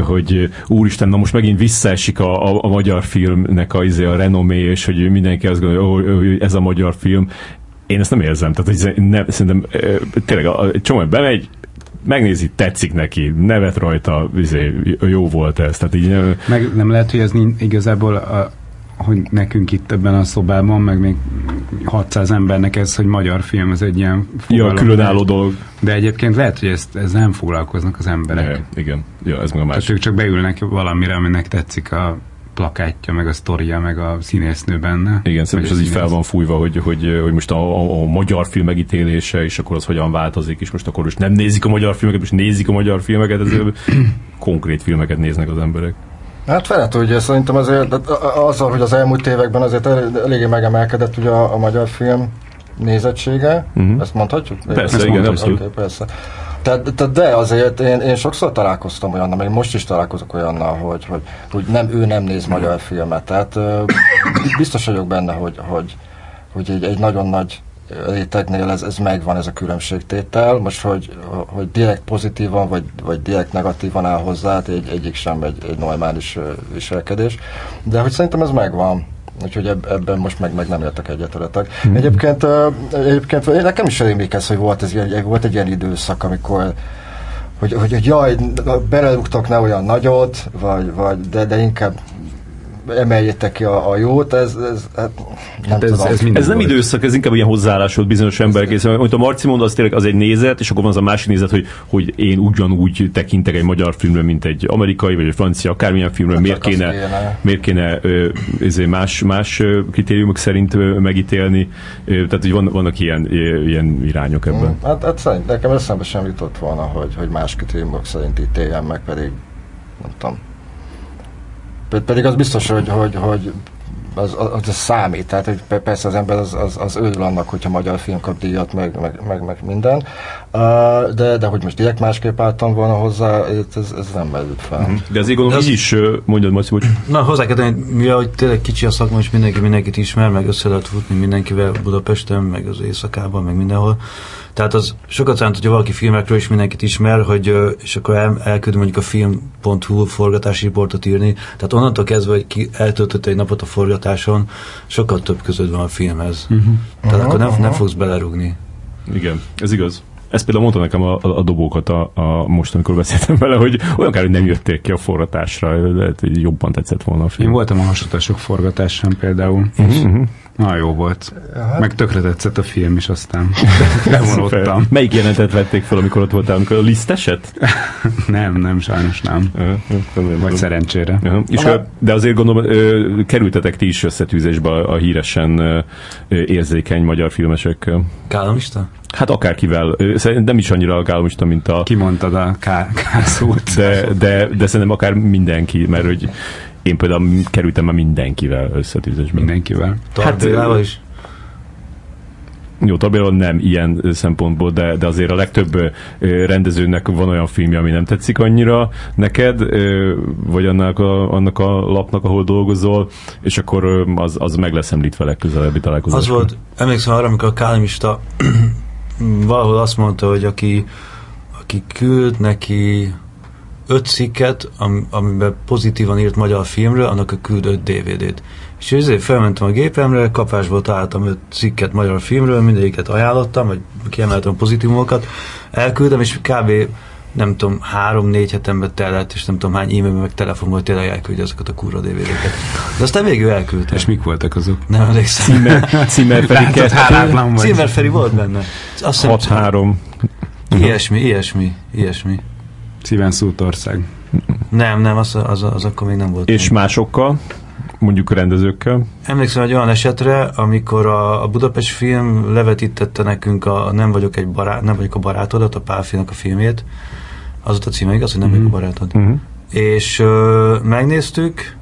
hogy úristen, na most megint visszaesik a magyar filmnek a renomé, és hogy mindenki azt gondolja, hogy ez a magyar film. Én ezt nem érzem, tehát szerintem tényleg a csomó bemegy, megnézi, tetszik neki, nevet rajta, jó volt ez. Tehát így nem... Meg nem lehet, hogy ez igazából, hogy nekünk itt ebben a szobában, meg még 600 embernek ez, hogy magyar film, ez egy ilyen fogalom, különálló dolog. De egyébként lehet, hogy ez nem foglalkoznak az emberek. Igen. Ja, ez meg a másik. Tehát ők csak beülnek valamire, aminek tetszik a plakátja, meg a sztoria, meg a színésznő benne. Igen, szerintem ez így fel van fújva, hogy most a magyar film megítélése, és akkor az hogyan változik, és most akkor is nem nézik a magyar filmeket, most nézik a magyar filmeket, ezért konkrét filmeket néznek az emberek. Hát felett, ugye szerintem azért azzal, hogy az elmúlt években azért eléggé megemelkedett ugye a magyar film nézettsége, ezt mondhatjuk? Persze, ezt igen, abszolút. Okay, persze. De azért én sokszor találkoztam olyannal, még most is találkozok olyannal, hogy ő nem néz magyar filmet. Tehát biztos vagyok benne, hogy egy nagyon nagy rétegnél ez megvan, ez a különbségtétel. Most, hogy direkt pozitívan, vagy direkt negatívan áll hozzá, egyik sem egy normális viselkedés. De hogy szerintem ez megvan. Úgyhogy ebben most meg nem értek egyetületek. Egyébként nekem is emlékezz, hogy volt egy ilyen időszak, amikor hogy jaj, belerúgtok ne olyan nagyot, vagy de inkább emeljétek ki a jót, ez nem időszak, ez inkább ilyen hozzáállás volt bizonyos emberek. Amit a Marci mond, az tényleg az egy nézet, és akkor van az a másik nézet, hogy én ugyanúgy tekintek egy magyar filmre, mint egy amerikai, vagy egy francia, akármilyen filmre, miért kéne más kritériumok szerint megítélni. Tehát, hogy vannak ilyen irányok ebben. Hát szerint nekem eszembe sem jutott volna, hogy más kritériumok szerint ítéljen meg, pedig nem tudom. Pedig az biztos, hogy az számít. Tehát hogy persze az ember az örül annak, hogyha magyar film kap díjat, meg minden. De hogy most direkt másképp álltam volna hozzá, ez nem merült fel. De azért gondolom, így is mondjad, Maci, hogy... Na, hozzá kell tenni, mivel hogy tényleg kicsi a szakma, és mindenkit ismer, meg össze lehet futni mindenkivel Budapesten, meg az éjszakában, meg mindenhol. Tehát az sokat számít, hogyha valaki filmekről is mindenkit ismer, hogy, és akkor elküldi mondjuk a film.hu forgatási riportot írni. Tehát onnantól kezdve, hogy ki eltöltötte egy napot a forgatáson, sokkal több között van a filmhez. Uh-huh. Tehát akkor nem fogsz belerugni. Igen, ez igaz. Ez például mondta nekem a dobókat most, amikor beszéltem vele, hogy olyan kár, hogy nem jöttél ki a forgatásra, lehet, hogy jobban tetszett volna a film. Én voltam a Hasonlások forgatásán például, és nagyon jó volt. Meg tökre tetszett a film is, aztán bevonultam. Melyik jelenetet vették fel, amikor ott voltál, amikor a liszteset? Nem, sajnos nem. Vagy szerencsére. De azért gondolom, kerültetek ti is összetűzésbe a híresen érzékeny magyar filmesekkel. Kálomista? Hát akárkivel. Szerintem nem is annyira a kálomista, mint a... Kimondtad a K-szót. De szerintem akár mindenki, mert hogy én például kerültem már mindenkivel összetűzésbe. Mindenkivel. Tarr Bélával is? Jó, Tarr Bélával nem ilyen szempontból, de azért a legtöbb rendezőnek van olyan filmje, ami nem tetszik annyira neked, vagy annak a lapnak, ahol dolgozol, és akkor az meg lesz említve legközelebbi találkozásra. Az volt, emlékszem arra, amikor a kálomista valahol azt mondta, hogy aki küld neki 5 cikket, amiben pozitívan írt magyar filmről, annak a küld 5 DVD-t. És ezért felmentem a gépemre, kapásból találtam 5 cikket magyar filmről, mindegyiket ajánlottam, vagy kiemeltem a pozitívumokat, elküldtem, és kb. Nem tudom, 3-4 hetemben tellett, és nem tudom hány e-mailben, meg telefonból tényleg elküldje azokat a kurva DVD-ket. De aztán végül elküldtem. És mik voltak azok? Nem emlékszem. Címerferi volt benne. 6-3. Ilyesmi. Szíven Szúrtország. Nem, az akkor még nem volt. És nem. Másokkal? Mondjuk rendezőkkel? Emlékszem egy olyan esetre, amikor a Budapest film levetítette nekünk a Nem vagyok a barátodat, a Pálfinak a filmjét. Az ott a címe, igaz, hogy Nem vagyok a barátod. Mm-hmm. És megnéztük,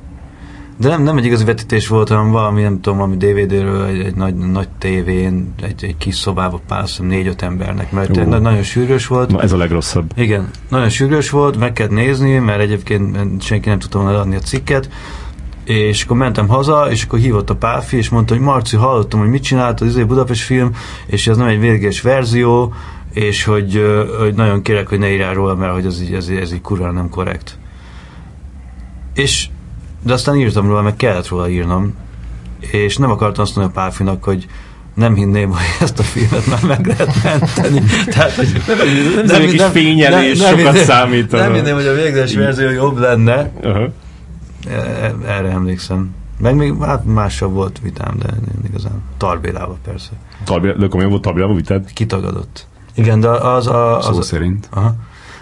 de nem egy igazi vetítés volt, hanem valami, nem tudom, valami DVD-ről, egy nagy tévén, egy kis szobába pászom 4-5 embernek, mert nagyon sürgős volt. Na, ez a legrosszabb. Igen, nagyon sürgős volt, meg kell nézni, mert egyébként senki nem tudta volna adni a cikket, és akkor mentem haza, és akkor hívott a Pálfi, és mondta, hogy Marci, hallottam, hogy mit csinált az Budapest film, és ez nem egy végleges verzió, és hogy nagyon kérek, hogy ne írjál róla, mert hogy ez így kurvára nem korrekt. De aztán írtam róla, meg kellett róla írnom, és nem akartam azt mondani a Pálfinak, hogy nem hinném, hogy ezt a filmet már meg lehet menteni. Tehát, hogy nem egy kis fényelés sokat számít. Nem hinném, hogy a végleges verzió jobb lenne. Uh-huh. Erre emlékszem. Meg még másabb volt vitám, de nem igazán. Tarr Bélával persze. De komolyan volt Tarr Bélával vitád? Kitagadott. Igen, de az szó szerint. Aha.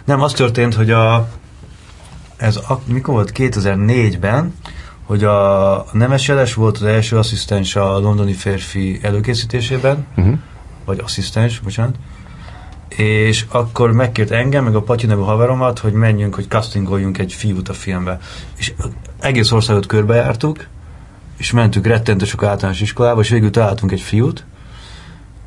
Nem, az történt, hogy mikor volt? 2004-ben, hogy a Nemes Jeles volt az első asszisztens a londoni férfi előkészítésében, vagy asszisztens, bocsánat, és akkor megkért engem, meg a Patyi nevű haveromat, hogy menjünk, hogy castingoljunk egy fiút a filmbe. És egész országot körbejártuk, és mentünk rettentő sok általános iskolába, és végül találtunk egy fiút,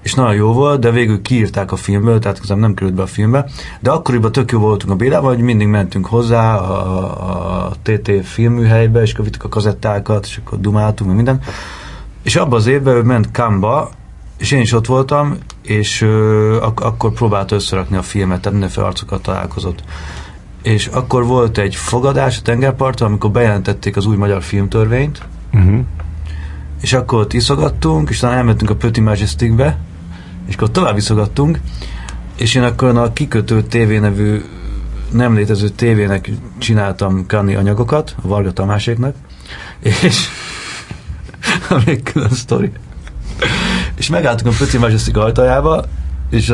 és nagyon jó volt, de végül kiírták a filmből, tehát közben nem került be a filmbe, de akkoriban tök jó voltunk a Bélával, hogy mindig mentünk hozzá a TT filmműhelybe, és akkor vittük a kazettákat, és akkor dumáltunk, meg minden. És abban az évben ő ment Cannes-ba, és én is ott voltam, és akkor próbálta összerakni a filmet, tehát mindenféle arcokat találkozott. És akkor volt egy fogadás a tengerparton, amikor bejelentették az új magyar filmtörvényt, és akkor ott iszogattunk, és talán elmentünk a Pretty Majesticbe, és akkor tovább iszogattunk, és én akkor a Kikötő TV nevű nem létező tévének csináltam Cannes-i anyagokat, a Varga Tamáséknak, és a még külön sztori. És megálltuk a Pretty Majestic ajtajába, és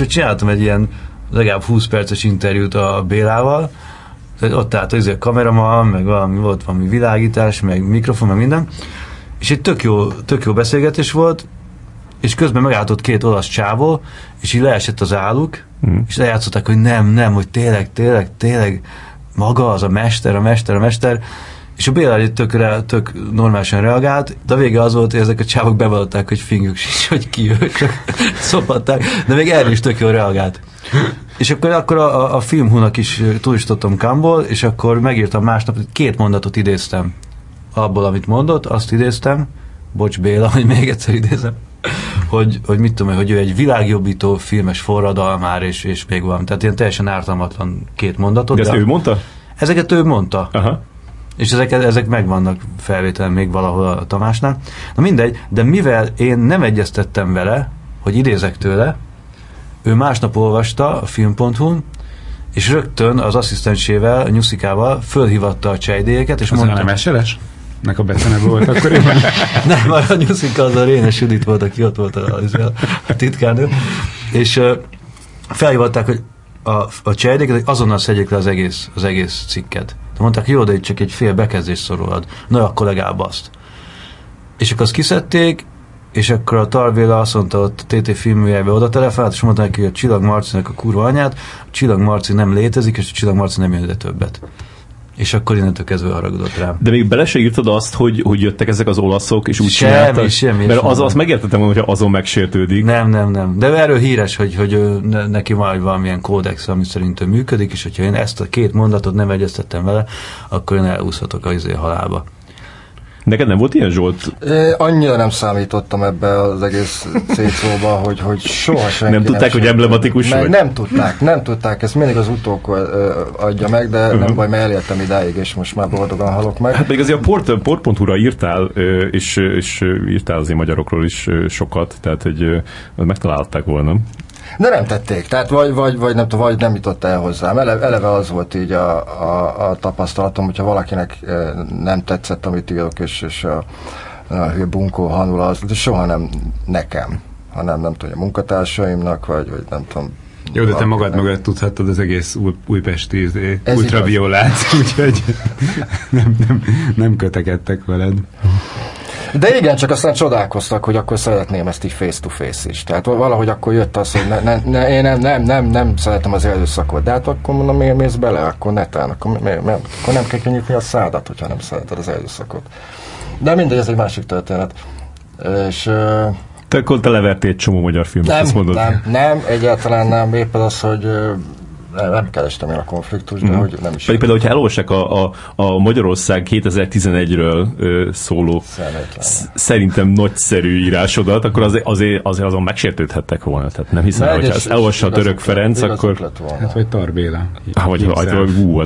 ott csináltam egy ilyen legalább 20 perces interjút a Bélával, ott állt a kameraman, meg valami, volt valami világítás, meg mikrofon, meg minden, és egy tök jó beszélgetés volt, és közben megállt két olasz csávó, és így leesett az álluk, és lejátszották, hogy nem, hogy tényleg maga az a mester, és a Béla egy tök normálisan reagált, de a vége az volt, hogy ezek a csávok bevallották, hogy fingjük sincs, hogy ki ők, szopatták, de még erre is tök jól reagált. És akkor a Filmhúnak is turistottam Cannes-ból, és akkor megírtam másnap, két mondatot idéztem. Abból, amit mondott, azt idéztem, bocs Béla, hogy még egyszer idézem, hogy mit tudom, hogy ő egy világjobbító filmes forradalmár, és még van. Tehát ilyen teljesen ártalmatlan két mondatot. De ezt ő mondta? Ezeket ő mondta. Aha. És ezek megvannak felvételen még valahol a Tamásnál. Na mindegy, de mivel én nem egyeztettem vele, hogy idézek tőle, ő másnap olvasta a Film.hu-n, és rögtön az asszisztensével, a Nyuszikával fölhívatta a csejdélyeket, és mondta... Az a Nemes Jeles? Nek a becenebb volt akkor én. Nem, már a Nyuszika az a Rénes Judit volt, aki ott volt a titkárnő. És felhívatták, hogy a csejdéket, hogy azonnal szedjék le az egész cikket. De mondták, jó, de itt csak egy fél bekezdés szorulhat. Na, akkor legalább azt. És akkor azt kiszedték, és akkor a Tarr Béla azt mondta, ott a TT filmműhelyben oda telefonált, és mondta neki, hogy a Csillag Marcinak a kurva anyját, a Csillag Marci nem létezik, és a Csillag Marci nem jön ide többet. És akkor innentől kezdve haragudott rám. De még bele se írtad azt, hogy jöttek ezek az olaszok, és úgy csináltak? Semmi. Mert azt megértettem, hogyha azon megsértődik. Nem. De erről híres, hogy neki van valamilyen kódex, ami szerintem működik, és hogyha én ezt a két mondatot nem egyeztettem vele, akkor én elúszhatok a halálba. Neked nem volt ilyen, Zsolt? Annyira nem számítottam ebbe az egész szétszóba, hogy soha senki nem tudták, hogy emblematikus vagy? Nem tudták, ezt mindig az utókor adja meg, de nem baj, mert elértem idáig, és most már boldogan halok meg. Hát pedig azért a Port.hu-ra írtál, és írtál azért magyarokról is sokat, tehát hogy megtalálták volna. De nem tették, tehát vagy nem jutott el hozzám. Eleve az volt így a tapasztalatom, hogyha valakinek nem tetszett, amit írok, és a hő bunkó Hanula, az soha nem nekem, hanem nem tudom, a munkatársaimnak, vagy nem tudom. Jó, de te magad tudhattad az egész újpesti ultraviolát, úgyhogy nem kötekedtek veled. De igen, csak aztán csodálkoztak, hogy akkor szeretném ezt így face-to-face is. Tehát valahogy akkor jött az, hogy én nem szeretem az erőszakot. De hát akkor mondom, miért mész bele? Akkor netán, akkor nem kell kinyitni a szádat, hogyha nem szereted az erőszakot. De mindegy, ez egy másik történet. És... Te akkor te levertél egy csomó magyar filmet, azt mondod? Nem, egyáltalán nem. Éppen az, hogy... Nem kerestem én a konfliktust, de hogy nem is. Pedig például, hogyha elolvassák a Magyarország 2011-ről szóló szerintem nagyszerű írásodat, akkor azért azon megsértődhettek volna. Tehát nem hiszem, hogy ha elolvassa a Török Ferenc, akkor... Hát vagy Tarr Béla. Vagy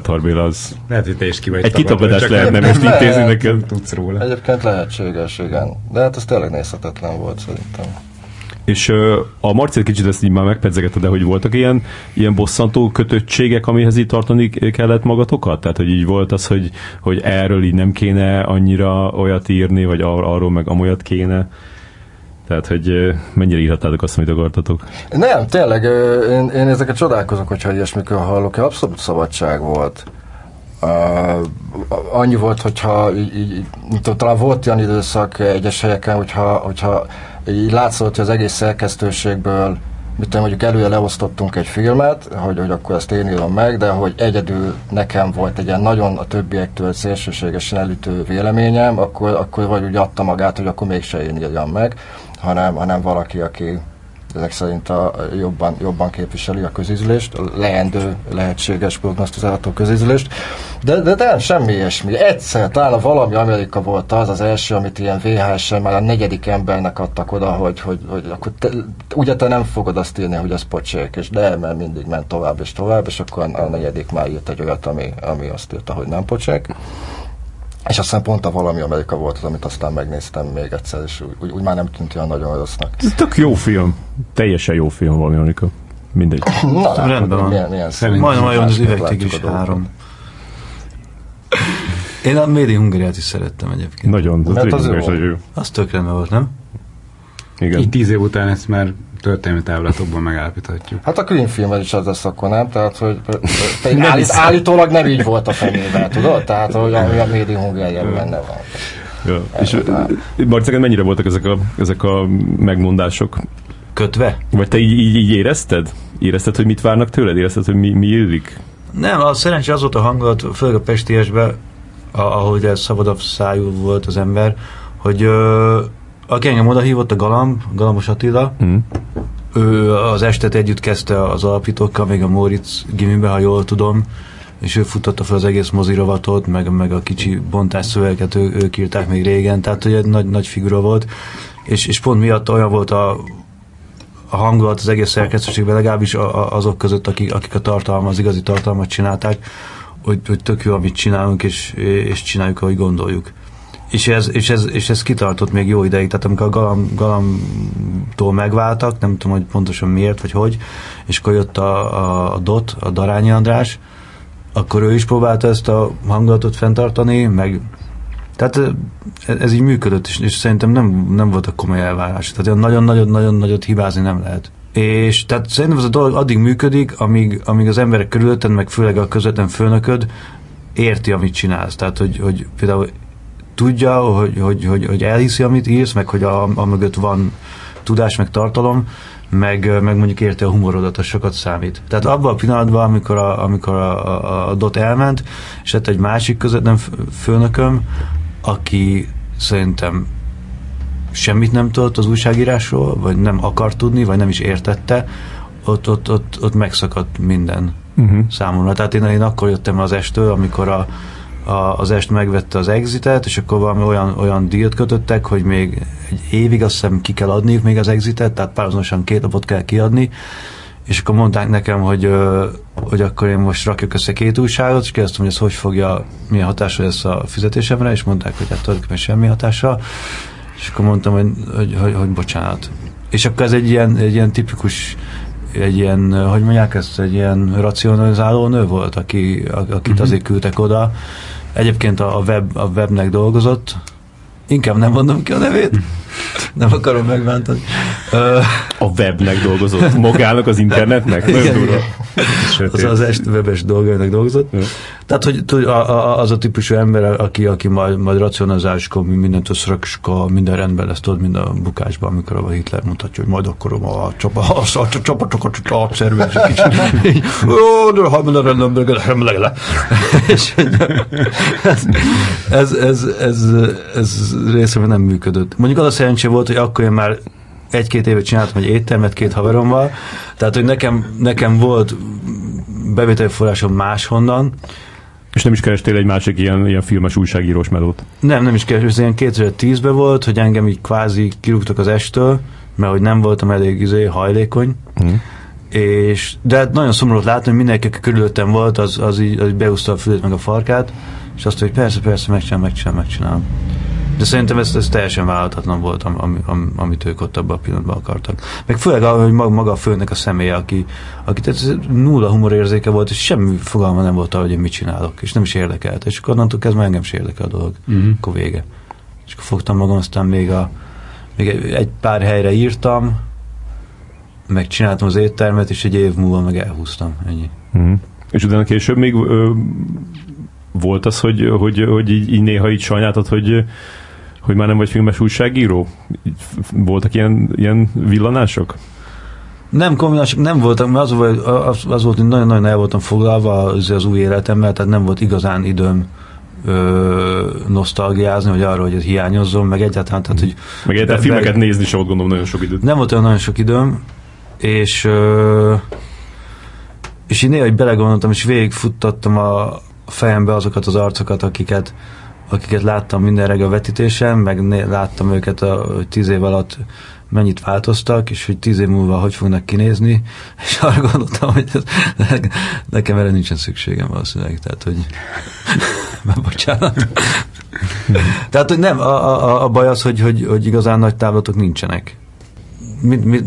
Tarr Béla az... Lehet, hogy te is ki vagy. Egy kitapadást lehetne most intézni nekem. Tudsz róla. Egyébként lehetséges, igen. De hát ez tényleg nézhetetlen volt szerintem. És a Marci kicsit ezt így már megpedzegetted, de hogy voltak ilyen bosszantó kötöttségek, amihez így tartani kellett magatokat? Tehát, hogy így volt az, hogy erről így nem kéne annyira olyat írni, vagy arról meg amolyat kéne? Tehát, hogy mennyire írhattátok azt, amit akartatok? Nem, tényleg, én ezeket csodálkozok, hogyha ilyesmikről hallok. Abszolút szabadság volt. Annyi volt, hogyha talán volt ilyen időszak egyes helyeken, hogyha így látszott, hogy az egész szerkesztőségből, mondjuk előre leosztottunk egy filmet, hogy akkor ezt én írom meg, de hogy egyedül nekem volt egy ilyen nagyon a többiektől szélsőségesen elütő véleményem, akkor vagy úgy adta magát, hogy akkor mégse én írjam meg, hanem valaki, aki ezek szerint jobban képviseli a közizlést, a leendő lehetséges prognosztizálható közizlést. De semmi ilyesmi. Egyszer, talán valami Amerika volt az első, amit ilyen VHS-en már a negyedik embernek adtak oda, hogy akkor ugye te nem fogod azt írni, hogy ez pocsék, és de mert mindig ment tovább, és akkor a negyedik már írt egy olyat, ami azt írta, hogy nem pocsék. És aztán pont a valami Amerika volt az, amit aztán megnéztem még egyszer, és úgy már nem tűnt olyan nagyon rossznak. Ez tök jó film. Teljesen jó film valami Amerika. Mindegy. Na, rendben van. Majdnem az üvegtig is három. Én a Médi Hungariát is szerettem egyébként. Nagyon, az jó. Az tök rendben volt, nem? Igen. Így 10 év után ezt már történelmi táblatokban megállapíthatjuk. Hát a különfilmben is az lesz akkor, nem? Tehát, hogy állítólag nem így volt a fenével, tudod? Tehát, hogy a Médi Hungáriában benne van. Ja. És Marcegán mennyire voltak ezek a megmondások? Kötve? Vagy te így érezted? Érezted, hogy mit várnak tőled? Érezted, hogy mi illik? Nem, a szerencsé az volt a hangulat, főleg a Pesti Estben, ahogy szabadabb szájú volt az ember, hogy aki engem oda hívott, a Galambos Attila, ő az estet együtt kezdte az alapítókkal, még a Móricz gimiben, ha jól tudom, és ő futtatta fel az egész mozirovatot, meg a kicsi bontásszövegeket ők írták még régen, tehát hogy egy nagy figura volt, és pont miatt olyan volt a hangulat az egész szerkesztőségben, legalábbis azok között, akik az igazi tartalmat csinálták, hogy tök jó, amit csinálunk, és csináljuk, ahogy gondoljuk. És ez kitartott még jó ideig, tehát amikor a Galamtól megváltak, nem tudom, hogy pontosan miért, vagy hogy, és akkor jött a Dot, a Darányi András, akkor ő is próbálta ezt a hangulatot fenntartani, meg tehát ez így működött, és szerintem nem volt a komoly elvárás. Tehát nagyon-nagyon-nagyon-nagyon hibázni nem lehet. És tehát szerintem ez a dolog addig működik, amíg az emberek körülötted, meg főleg a közvetlen főnököd érti, amit csinálsz. Tehát, hogy például tudja, hogy elhiszi, amit írsz, meg hogy a mögött van tudás, meg tartalom, meg mondjuk érti a humorodat, az sokat számít. Tehát abban a pillanatban, amikor a Dot elment, és lett egy másik közvetlen főnököm, aki szerintem semmit nem tudott az újságírásról, vagy nem akart tudni, vagy nem is értette, ott megszakadt minden számomra. Tehát én akkor jöttem az Estől, amikor az Est megvette az Exitet, és akkor valami olyan díjat kötöttek, hogy még egy évig azt hiszem ki kell adniuk még az Exitet, tehát párhuzamosan 2 lapot kell kiadni, és akkor mondták nekem, hogy akkor én most rakjuk össze 2 újságot, és kérdeztem, hogy ez hogy fogja, milyen hatása lesz a fizetésemre, és mondták, hogy hát tulajdonképpen semmi hatása, és akkor mondtam, hogy bocsánat. És akkor ez egy ilyen tipikus, egy ilyen racionalizáló nő volt, akit azért küldtek oda. Egyébként a webnek dolgozott, inkább nem mondom ki a nevét, nem akarom megbántani. A webnek dolgozott, magának az internetnek? Igen. Az Est webes dolgainak dolgozott. Ja. Tehát, hogy az a típusú ember, aki majd racionalizáliskor mindent összerak, és akkor minden rendben lesz, tudod, mind a bukásban, amikor a Hitler mutatja, hogy majd akkor a csapatokat szervez, és kicsit ez részben nem működött. Mondjuk az a szerencse volt, hogy akkor én már 1-2 évet csináltam egy éttermet 2 haverommal, tehát hogy nekem volt bevételforrásom máshonnan. És nem is kerestél egy másik ilyen filmes újságírós melót? Nem is kerestem, ez ilyen 2010-ben volt, hogy engem így kvázi kirúgtak az Estől, mert hogy nem voltam elég hajlékony, de nagyon szomorú látni, hogy mindenki, aki körülöttem volt, az így beúszta a fülét meg a farkát, és azt, hogy persze, megcsinálom. De szerintem ez teljesen vállalhatatlan volt, amit ők ott abban a pillanatban akartak. Meg főleg, hogy maga a főnök a személye, aki nulla humorérzéke volt, és semmi fogalma nem volt arra, hogy én mit csinálok, és nem is érdekelt. És akkor onnantól kezdve engem is érdekel a dolog. Akkor vége. És akkor fogtam magam, aztán még egy pár helyre írtam, meg csináltam az éttermet, és egy év múlva meg elhúztam. Ennyi. És utána később még volt az, hogy így néha így sajnáltad, hogy már nem vagy filmes újságíró? Voltak ilyen villanások? Nem, kombinások nem voltak, mert az volt, hogy nagyon-nagyon el voltam foglalva az új életemmel, tehát nem volt igazán időm nosztalgiázni, vagy arra, hogy ez hiányozzon, meg egyáltalán, tehát, hogy... Meg egyáltalán filmeket nézni se ott gondolom nagyon sok időt. Nem volt olyan nagyon sok időm, és így néha, hogy belegondoltam, és végigfuttattam a fejembe azokat az arcokat, akiket láttam minden reggel a vetítésen, meg láttam őket, hogy 10 év alatt mennyit változtak, és hogy 10 év múlva hogy fognak kinézni, és arra gondoltam, hogy nekem erre nincsen szükségem valószínűleg, tehát hogy bocsánat. Tehát, hogy nem, a baj az, hogy igazán nagy távlatok nincsenek.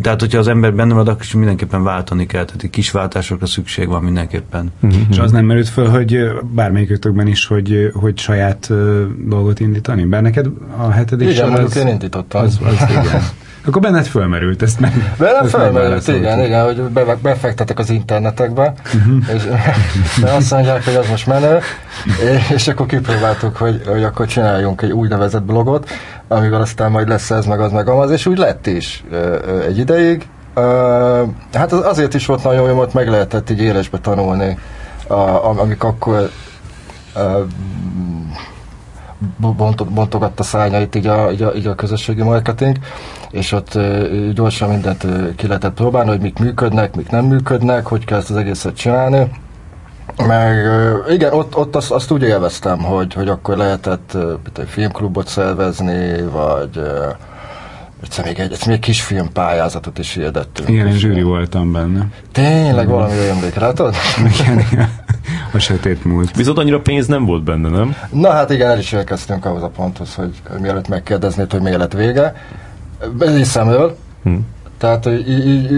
Tehát, hogyha az ember benne marad, akkor mindenképpen váltani kell. Tehát kis váltásokra szükség van mindenképpen. Uh-huh. És az nem merült föl, hogy bármelyikötökben is, hogy saját dolgot indítani? Bár neked a hetedik sor az... Igen, én indítottam. Az igen. Akkor benned fölmerült ezt meg. Velem fölmerült, igen, hogy befektetek az internetekbe, és azt mondják, hogy az most menő, és akkor kipróbáltuk, hogy akkor csináljunk egy úgynevezett blogot, amivel aztán majd lesz ez, meg az, meg amaz, és úgy lett is egy ideig. Hát azért is volt nagyon jó, hogy meg lehetett így élesbe tanulni, amik akkor... bontogatta szárnyait így a közösségi marketing, és ott gyorsan mindent ki lehetett próbálni, hogy mik működnek, mik nem működnek, hogy kell ezt az egészet csinálni. Meg igen, ott azt úgy élveztem, hogy akkor lehetett filmklubot szervezni, vagy még kis filmpályázatot is hirdettünk. Igen, én zsűri voltam benne. Tényleg valami olyan emlékre, látod? Igen. A sötét múlt. Viszont annyira pénz nem volt benne, nem? Na hát igen, el is érkeztünk ahhoz a ponthoz, hogy mielőtt megkérdeznéd, hogy miért lett vége. Részemről. Tehát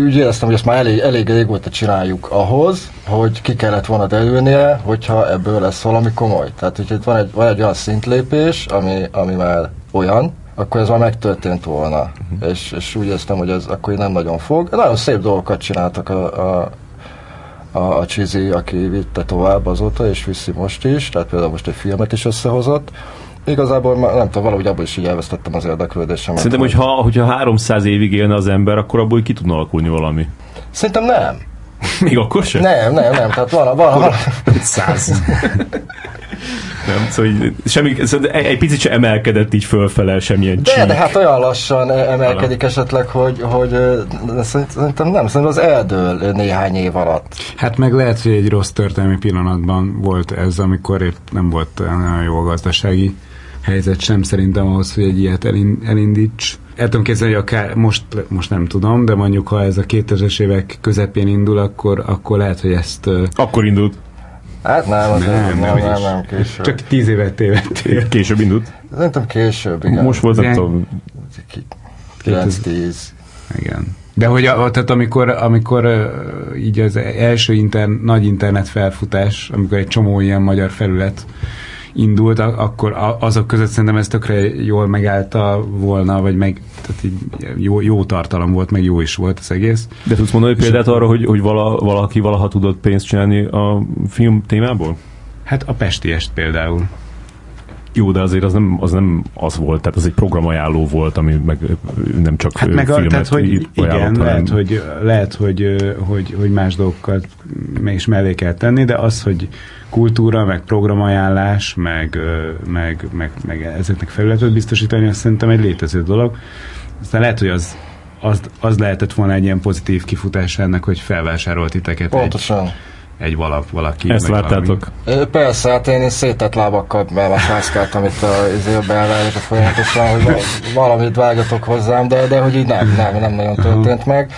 úgy éreztem, hogy ezt már elég régóta csináljuk ahhoz, hogy ki kellett volna derülnie, hogyha ebből lesz valami komoly. Tehát hogyha itt van egy olyan szintlépés, ami már olyan, akkor ez már megtörtént volna. És úgy éreztem, hogy ez akkor nem nagyon fog. Nagyon szép dolgokat csináltak a Csizi, aki vitte tovább azóta, és viszi most is, tehát például most egy filmet is összehozott. Igazából már nem tudom, valahogy abból is így elvesztettem az érdeklődésemet. Szerintem, hogyha 300 évig élne az ember, akkor abból így ki tudna alakulni valami. Szerintem nem. Még akkor sem? Nem, tehát van. 100. Nem, szóval egy picit sem emelkedett így fölfele, semmilyen csík. De hát olyan lassan emelkedik esetleg, hogy szerintem az eldől néhány év alatt. Hát meg lehet, hogy egy rossz történelmi pillanatban volt ez, amikor épp nem volt nagyon jó a gazdasági helyzet sem szerintem ahhoz, hogy egy ilyet elindíts. El tudom képzelni, hogy akár most nem tudom, de mondjuk, ha ez a 2000-es évek közepén indul, akkor lehet, hogy ezt... Akkor indult. Hát nem, később. Csak 10 évet tévedtél. Később indult? Szerintem később, igen. Most volt a 9-10. Igen. De hogy tehát amikor így az első nagy internet felfutás, amikor egy csomó ilyen magyar felület indult, akkor azok között szerintem ez tökre jól megállta volna, vagy meg tehát így jó tartalom volt, meg jó is volt az egész. De tudsz mondani példát arra, hogy valaki valaha tudott pénzt csinálni a film témából? Hát a Pesti Est például. Jó, de azért az nem az volt, tehát az egy programajánló volt, ami meg nem csak hát meg filmet tehát, hogy igen, lehet, hogy más dolgokat is mellé kell tenni, de az, hogy kultúra, meg programajánlás, meg ezeknek felületet biztosítani, azt szerintem egy létező dolog. Aztán lehet, hogy az lehetett volna egy ilyen pozitív kifutás ennek, hogy felvásárolt titeket. Pontosan. Egy valaki. Ezt láttátok? Persze, hát én szétett lábakkal bevásászkáltam itt az évben elvárjuk folyamatosan, hogy valamit vágjatok hozzám, de hogy így nem nagyon történt meg.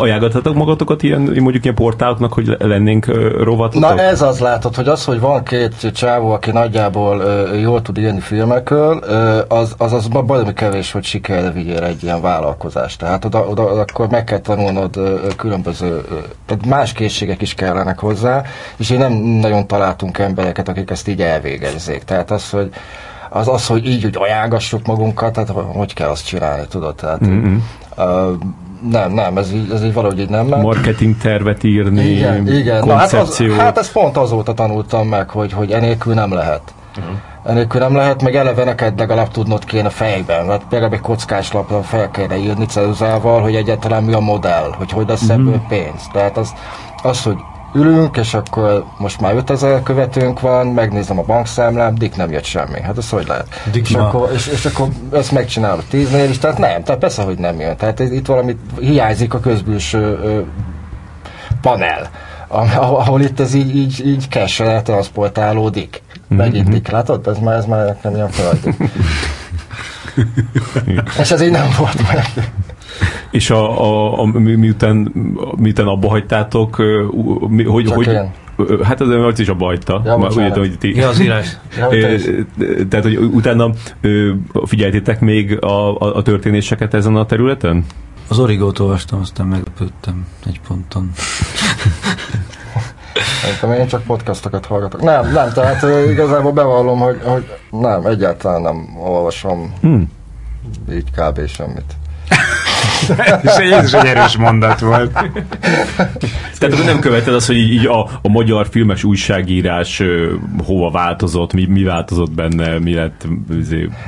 Ajánlgathatok magatokat ilyen portáloknak, hogy lennénk rovatotok? Na ez az, látod, hogy az, hogy van két csávó, aki nagyjából jól tud írni filmekről, az baromi kevés, hogy sikerre vigyél egy ilyen vállalkozást. Tehát oda akkor meg kell tanulnod különböző, tehát más készségek is kellenek hozzá, és én nem nagyon találtunk embereket, akik ezt így elvégezzék. Tehát az, hogy így úgy ajánlgassuk magunkat, tehát hogy kell azt csinálni, tudod? Tehát, nem, ez így valahogy így nem ment. Marketing tervet írni, igen. Koncepciót. Hát ezt pont azóta tanultam meg, hogy enélkül nem lehet. Enélkül nem lehet, meg eleve neked legalább tudnod kéne fejben. Hát például egy kockás lapra fel kéne írni ceruzával, hogy egyáltalán mi a modell, hogy lesz ebből pénz. Tehát az, hogy ülünk, és akkor most már 5000 követőnk van, megnézem a bankszámlám, Dick nem jött semmi. Hát ez hogy lehet? És akkor ezt megcsinálod 10-nél is, tehát nem, tehát persze, hogy nem jön. Tehát itt valami hiányzik a közbülső panel, ahol itt ez így cash-re transportálódik. Megint Dick, látod? Ez már nem ilyen feladat. És ez így nem volt meg. És miután abba hagytátok, hogy Hát az ott is a bajta. Ja, úgy értem, hogy ti... Ja, az írás. Tehát, hogy utána figyeltétek még a történéseket ezen a területen? Az Origót olvastam, aztán meglepődtem egy ponton. Én csak podcastokat hallgatok. Nem, tehát igazából bevallom, hogy nem, egyáltalán nem olvasom így kb. Semmit. Ez is egy erős mondat volt. Tehát akkor nem követed azt, hogy így a magyar filmes újságírás hova változott, mi változott benne, mi lett,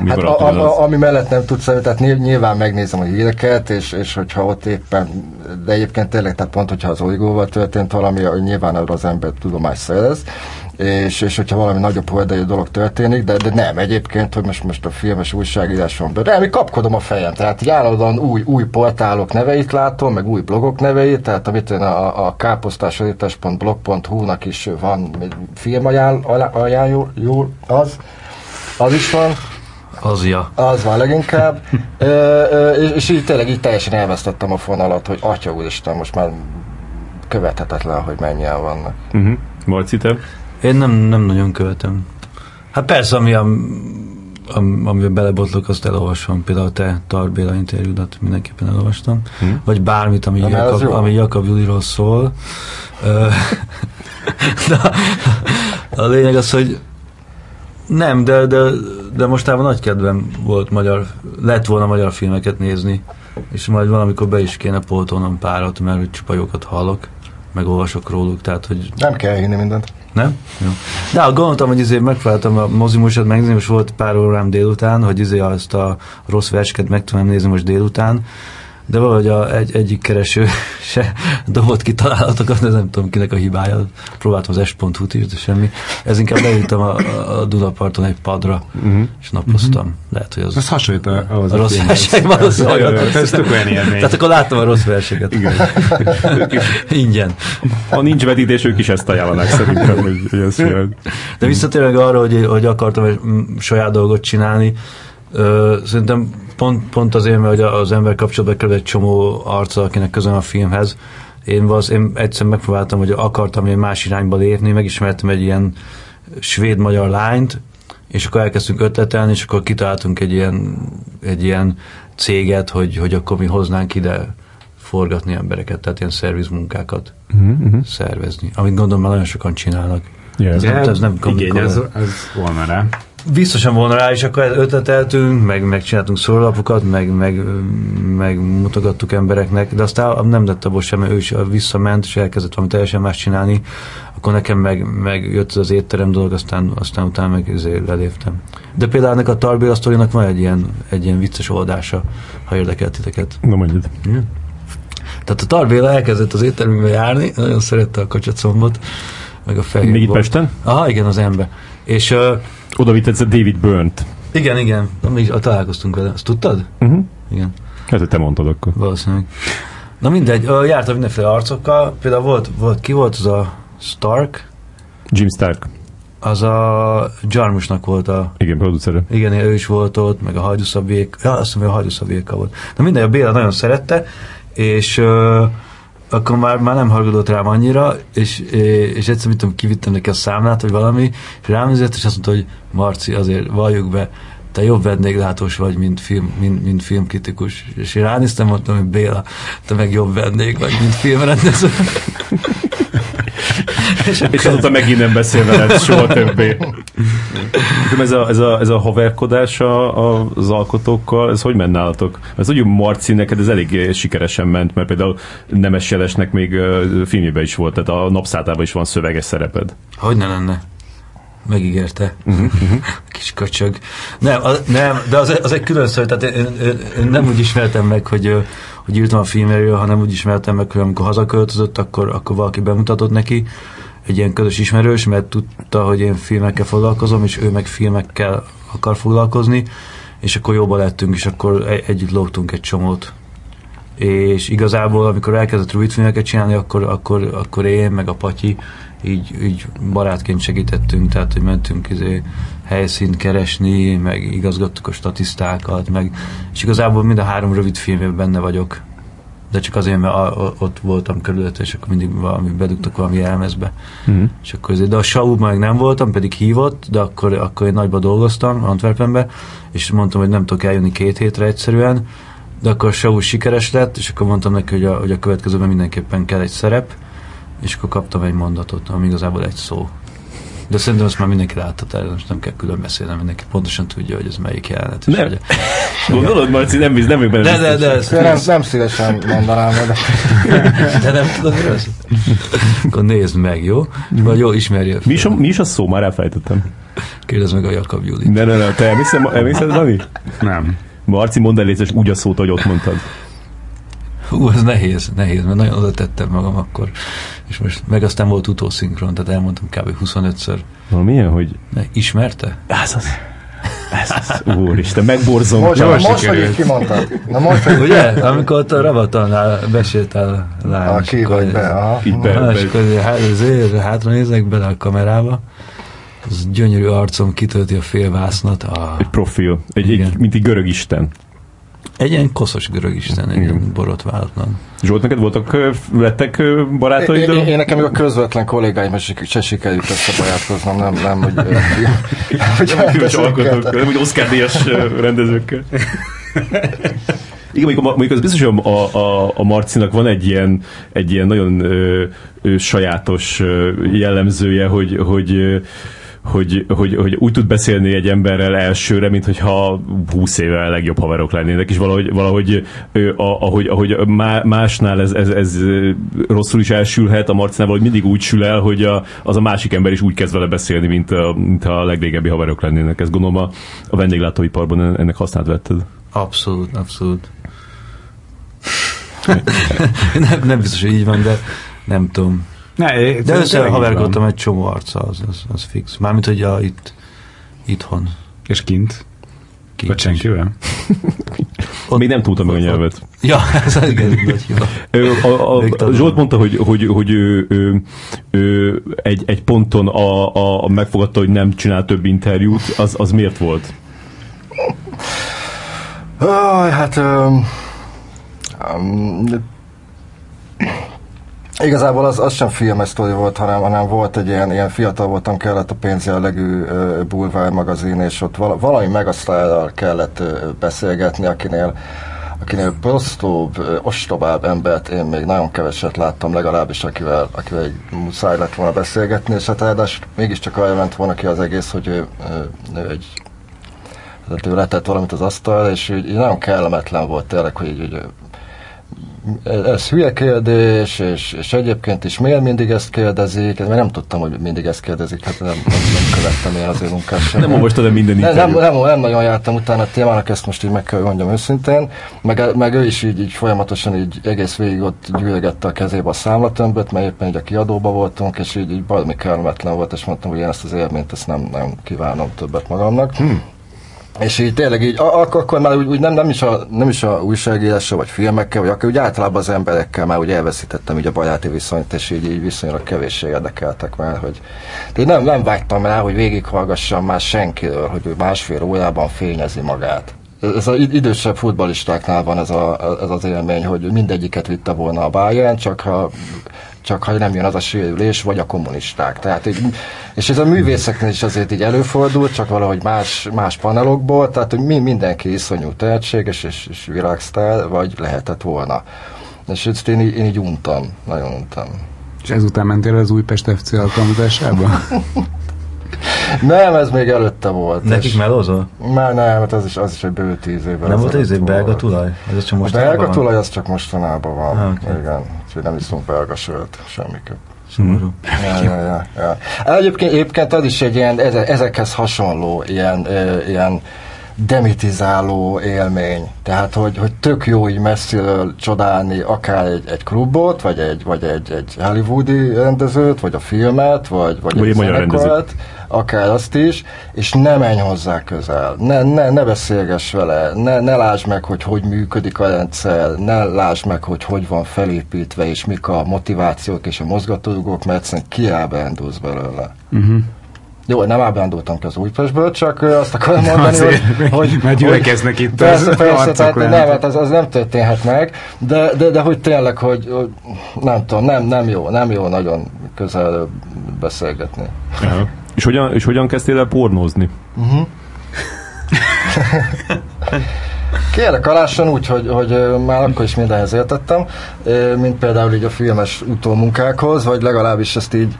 mi hát ami mellett nem tudsz, tehát nyilván megnézem a híreket, és hogyha ott éppen, de egyébként tényleg, tehát pont, hogyha az Origóval történt valami, nyilván arra az ember tudomást szerez, és hogyha valami nagyobb horderejű dolog történik, de nem egyébként, hogy most a filmes újságíráson belül. Nem, én kapkodom a fejem, tehát így állandóan új portálok neveit látom, meg új blogok neveit, tehát amit én a káposztásorítás.blog.hu-nak is van filmajánló, az is van. Azja. Az van leginkább. És így tényleg így teljesen elvesztettem a fonalat, hogy atya úristen, most már követhetetlen, hogy mennyien vannak. Marci, te? Én nem nagyon követem. Hát persze, amivel belebotlok, azt elolvasom. Például te, Tarr Béla interjúdat mindenképpen elolvastam. Vagy bármit, ami Jakab Juliról szól. A lényeg az, hogy nem, de mostában nagy kedvem volt lett volna magyar filmeket nézni. És majd valamikor be is kéne pótolnom párat, mert csupa jókat hallok, meg olvasok róluk, tehát hogy... Nem kell hinni mindent. Nem? Jó. De gondoltam, hogy megpróbáltam a mozimúsat megnézni, most volt pár órám délután, hogy azt a rossz verseket meg tudom nézni most délután, de valahogy egyik kereső se dobott ki találatokat, de nem tudom kinek a hibája. Próbáltam az est.hu-t is, de semmi. Ez inkább leültem a Dunaparton egy padra, és napoztam. Lehet, hogy az... Ez hasonlít a rossz verseny valószínűleg. Ez tök olyan élmény. Tehát akkor láttam a rossz verseket. Igen. Ingyen. Ha nincs vetítés, ők is ezt ajánlanak szerintem, hogy ez jön. De visszatérve arra, hogy akartam egy saját dolgot csinálni, szerintem pont azért, mert az ember kapcsolatban kerül egy csomó arccal, akinek közön a filmhez. Én egyszer megpróbáltam, hogy akartam egy más irányba lépni, megismertem egy ilyen svéd-magyar lányt, és akkor elkezdtünk ötletelni, és akkor kitaláltunk egy ilyen céget, hogy akkor mi hoznánk ide forgatni embereket, tehát ilyen szervizmunkákat szervezni. Amit gondolom már nagyon sokan csinálnak. Yeah. Ez volna rá. Biztosan volna rá, és akkor ötleteltünk, meg csináltunk szórlapokat, meg mutogattuk embereknek, de aztán nem lett abból sem, ő is visszament, és elkezdett valami teljesen más csinálni, akkor nekem meg jött az étterem dolog, aztán utána meg leléptem. De például ennek a Tarr Béla sztorinak van egy ilyen vicces oldása, ha érdekel titeket. Na mondjad. Ja. Tehát a Tarr Béla elkezdett az étterembe járni, nagyon szerette a kacsacombot, meg a fehér. Még itt Pesten? Aha, igen, az ember. És... oda vittetsz a David Byrne-t. Igen. Na, mi is találkoztunk vele. Azt tudtad? Igen. Hát, hogy te mondtad akkor. Valószínűleg. Na mindegy, jártam mindenféle arcokkal. Például volt ki volt az a Stark? Jim Stark. Az a Jarmusnak volt a... Igen, producere. Igen, ő is volt ott, meg a Hajdúszabiék. Ja, azt mondom, hogy a Hajdúszabiéka volt. Na mindegy, a Béla nagyon szerette, és... akkor már nem haragudott rám annyira, és egyszer, mit tudom, kivittem neki a számlát, vagy valami, és rám nézett, és azt mondta, hogy Marci, azért valljuk be, te jobb vendéglátós vagy, mint filmkritikus. És én ránéztem, mondtam, hogy Béla, te meg jobb vendég vagy, mint filmrendező. És azóta megint nem beszél veled soha többé. Ez a haverkodás az alkotókkal, ez hogy ment nálatok? Ez úgy, Marci, neked ez elég sikeresen ment, mert például Nemes Jelesnek még filmjében is volt, tehát a Napszátában is van szöveges szereped. Hogyne lenne? Megígérte. Kis köcsög. Nem, de az egy külön szó, tehát én nem úgy ismertem meg, hogy írtam a filmről, hanem úgy ismertem meg, hogy amikor hazaköltözött, akkor valaki bemutatott neki, egy ilyen közös ismerős, mert tudta, hogy én filmekkel foglalkozom, és ő meg filmekkel akar foglalkozni, és akkor jóba lettünk, és akkor együtt lógtunk egy csomót. És igazából, amikor elkezdett rövid filmeket csinálni, akkor én, meg a Patyi, így barátként segítettünk, tehát, hogy mentünk helyszínt keresni, meg igazgattuk a statisztákat, és igazából mind a három rövid filmben benne vagyok. de csak azért, mert ott voltam körülött, és akkor mindig bedugtak valami jelmezbe. Mm. És akkor azért, de a Saúban meg nem voltam, pedig hívott, de akkor én nagyba dolgoztam Antwerpenbe, és mondtam, hogy nem tudok eljönni 2 hétre egyszerűen, de akkor Saú sikeres lett, és akkor mondtam neki, hogy a következőben mindenképpen kell egy szerep, és akkor kaptam egy mondatot, ami igazából egy szó. De szerintem azt már mindenki látta, most nem kell külön beszélnem, mindenki pontosan tudja, hogy ez melyik jelenet. Nem. Gondolod, Marci, nem még benne. Nem szívesen mondanám. De nem tudod, mi az? Akkor nézd meg, jó? Vagy jó, ismerjél. Mi is a szó? Már elfelejtettem. Kérdezd meg a Jakab Judit. Nem, te elmészed, Dani? Nem. Marci, mondd el létszés úgy a szót, ahogy ott mondtad. Hú, ez nehéz, mert nagyon oda tettem magam akkor. És most meg aztán volt utószinkron, tehát elmondtam kb. 25-ször. Milyen, hogy... Ismerte? Ez az, úristen, megborzom. Most hogy így kimondtad. Ugye? Amikor ott a rabatannál besétál lány. Ki vagy be, aha. És akkor hátra néznek bele a kamerába. Az gyönyörű arcom kitölti a fél vásznat. Egy profil, mint egy görög isten. Egy ilyen koszos görög isten, egy borotválatlan. Zsolt, neked lettek barátaid? Én nekem a közvetlen kollégáim, mert se sikerült összebajátkoznom, nem, hogy... Nem, hogy Oscar-díjas rendezőkkel. Igen, mondjuk az biztos, hogy a Marcinak van egy ilyen nagyon sajátos jellemzője, hogy úgy tud beszélni egy emberrel elsőre, mint hogyha 20 éve legjobb haverok lennének, és valahogy ahogy másnál ez rosszul is elsülhet, a Marcinál valahogy mindig úgy sül el, hogy az a másik ember is úgy kezd vele beszélni, mint a legrégebbi haverok lennének. Ezt gondolom a vendéglátóiparban ennek hasznát vetted. Abszolút. nem biztos, hogy így van, de nem tudom. De összehaverkodtam egy csomó arccal, az fix. Mármint, hogy itthon. És kint. Vagy senkivel? Még nem tudtam meg a nyelvet. Ja, ez az igaz. Zsolt mondta, hogy ő egy ponton megfogadta, hogy nem csinál több interjút. Az miért volt? Igazából az sem filmes sztori volt, hanem volt egy ilyen fiatal voltam, kellett a pénzjellegű bulvár magazin, és ott valami megasztárral kellett beszélgetni, akinél prostóbb, ostobább embert én még nagyon keveset láttam, legalábbis akivel egy muszáj lett volna beszélgetni, és hát ráadásul mégiscsak arra ment volna ki az egész, hogy ő letett valamit az asztalra, és így nagyon kellemetlen volt tényleg, hogy így ez hülye kérdés, és egyébként is miért mindig ezt kérdezik? Mert nem tudtam, hogy mindig ezt kérdezik, hát nem követtem én az ő munkát sem. Nem olvastad el minden interjút? Nem nagyon jártam utána a témának, ezt most így meg kell mondjam őszintén, meg ő is így folyamatosan így egész végig ott gyűjtögette a kezébe a számlatömböt, mert éppen így a kiadóba voltunk, és így valami kellemetlen volt, és mondtam, hogy én ezt az élményt ezt nem kívánom többet magamnak. És így tényleg így, akkor már úgy nem is a újságírással, vagy filmekkel, vagy akkor úgy általában az emberekkel már úgy elveszítettem így a baráti viszonyt, és így viszonylag kevéssé érdekeltek már, hogy de nem vágytam rá, hogy végighallgassam már senkiről, hogy ő másfél órában fényezi magát. Ez az idősebb futballistáknál van ez az élmény, hogy mindegyiket vitte volna a Bayern, csak ha nem jön az a sérülés, vagy a kommunisták. Tehát így, és ez a művészeknél is azért így előfordul, csak valahogy más panelokból, tehát hogy mindenki iszonyú tehetséges és világsztár, vagy lehetett volna. És ezt én így untam, nagyon untam. És ezután mentél az Újpest FC alkalmazásába? Nem, ez még előtte volt. Nekik melózol? Már nem, hát az is egy bő 10 évvel. Nem volt 10 év belga tulaj? A belga tulaj az csak mostanában van. Igen, úgyhogy nem iszunk belga sört, semmiképp. Szomorú. Ja. Egyébként az is egy ilyen, ezekhez hasonló, ilyen demitizáló élmény. Tehát, hogy tök jó így messziről csodálni akár egy klubot, vagy egy hollywoodi rendezőt, vagy a filmet, vagy egy zenekart, akár azt is, és ne menj hozzá közel, ne beszélgess vele, ne lásd meg, hogy működik a rendszer, ne lásd meg, hogy van felépítve, és mik a motivációk és a mozgatórugók, mert egyszerűen kiábrándulsz belőle. Uh-huh. Jó, nem ábrándultam ki az Újpestből, csak azt akarom mondani, hogy már gyülekeznek itt persze, tehát nem, hát az nem történhet meg, de hogy tényleg, hogy nem tudom, nem jó nagyon közel beszélgetni. Ja. És hogyan kezdtél el pornózni? Uh-huh. Kérlek alásson úgy, hogy már akkor is mindenhez értettem, mint például így a filmes utómunkákhoz, vagy legalábbis ezt így,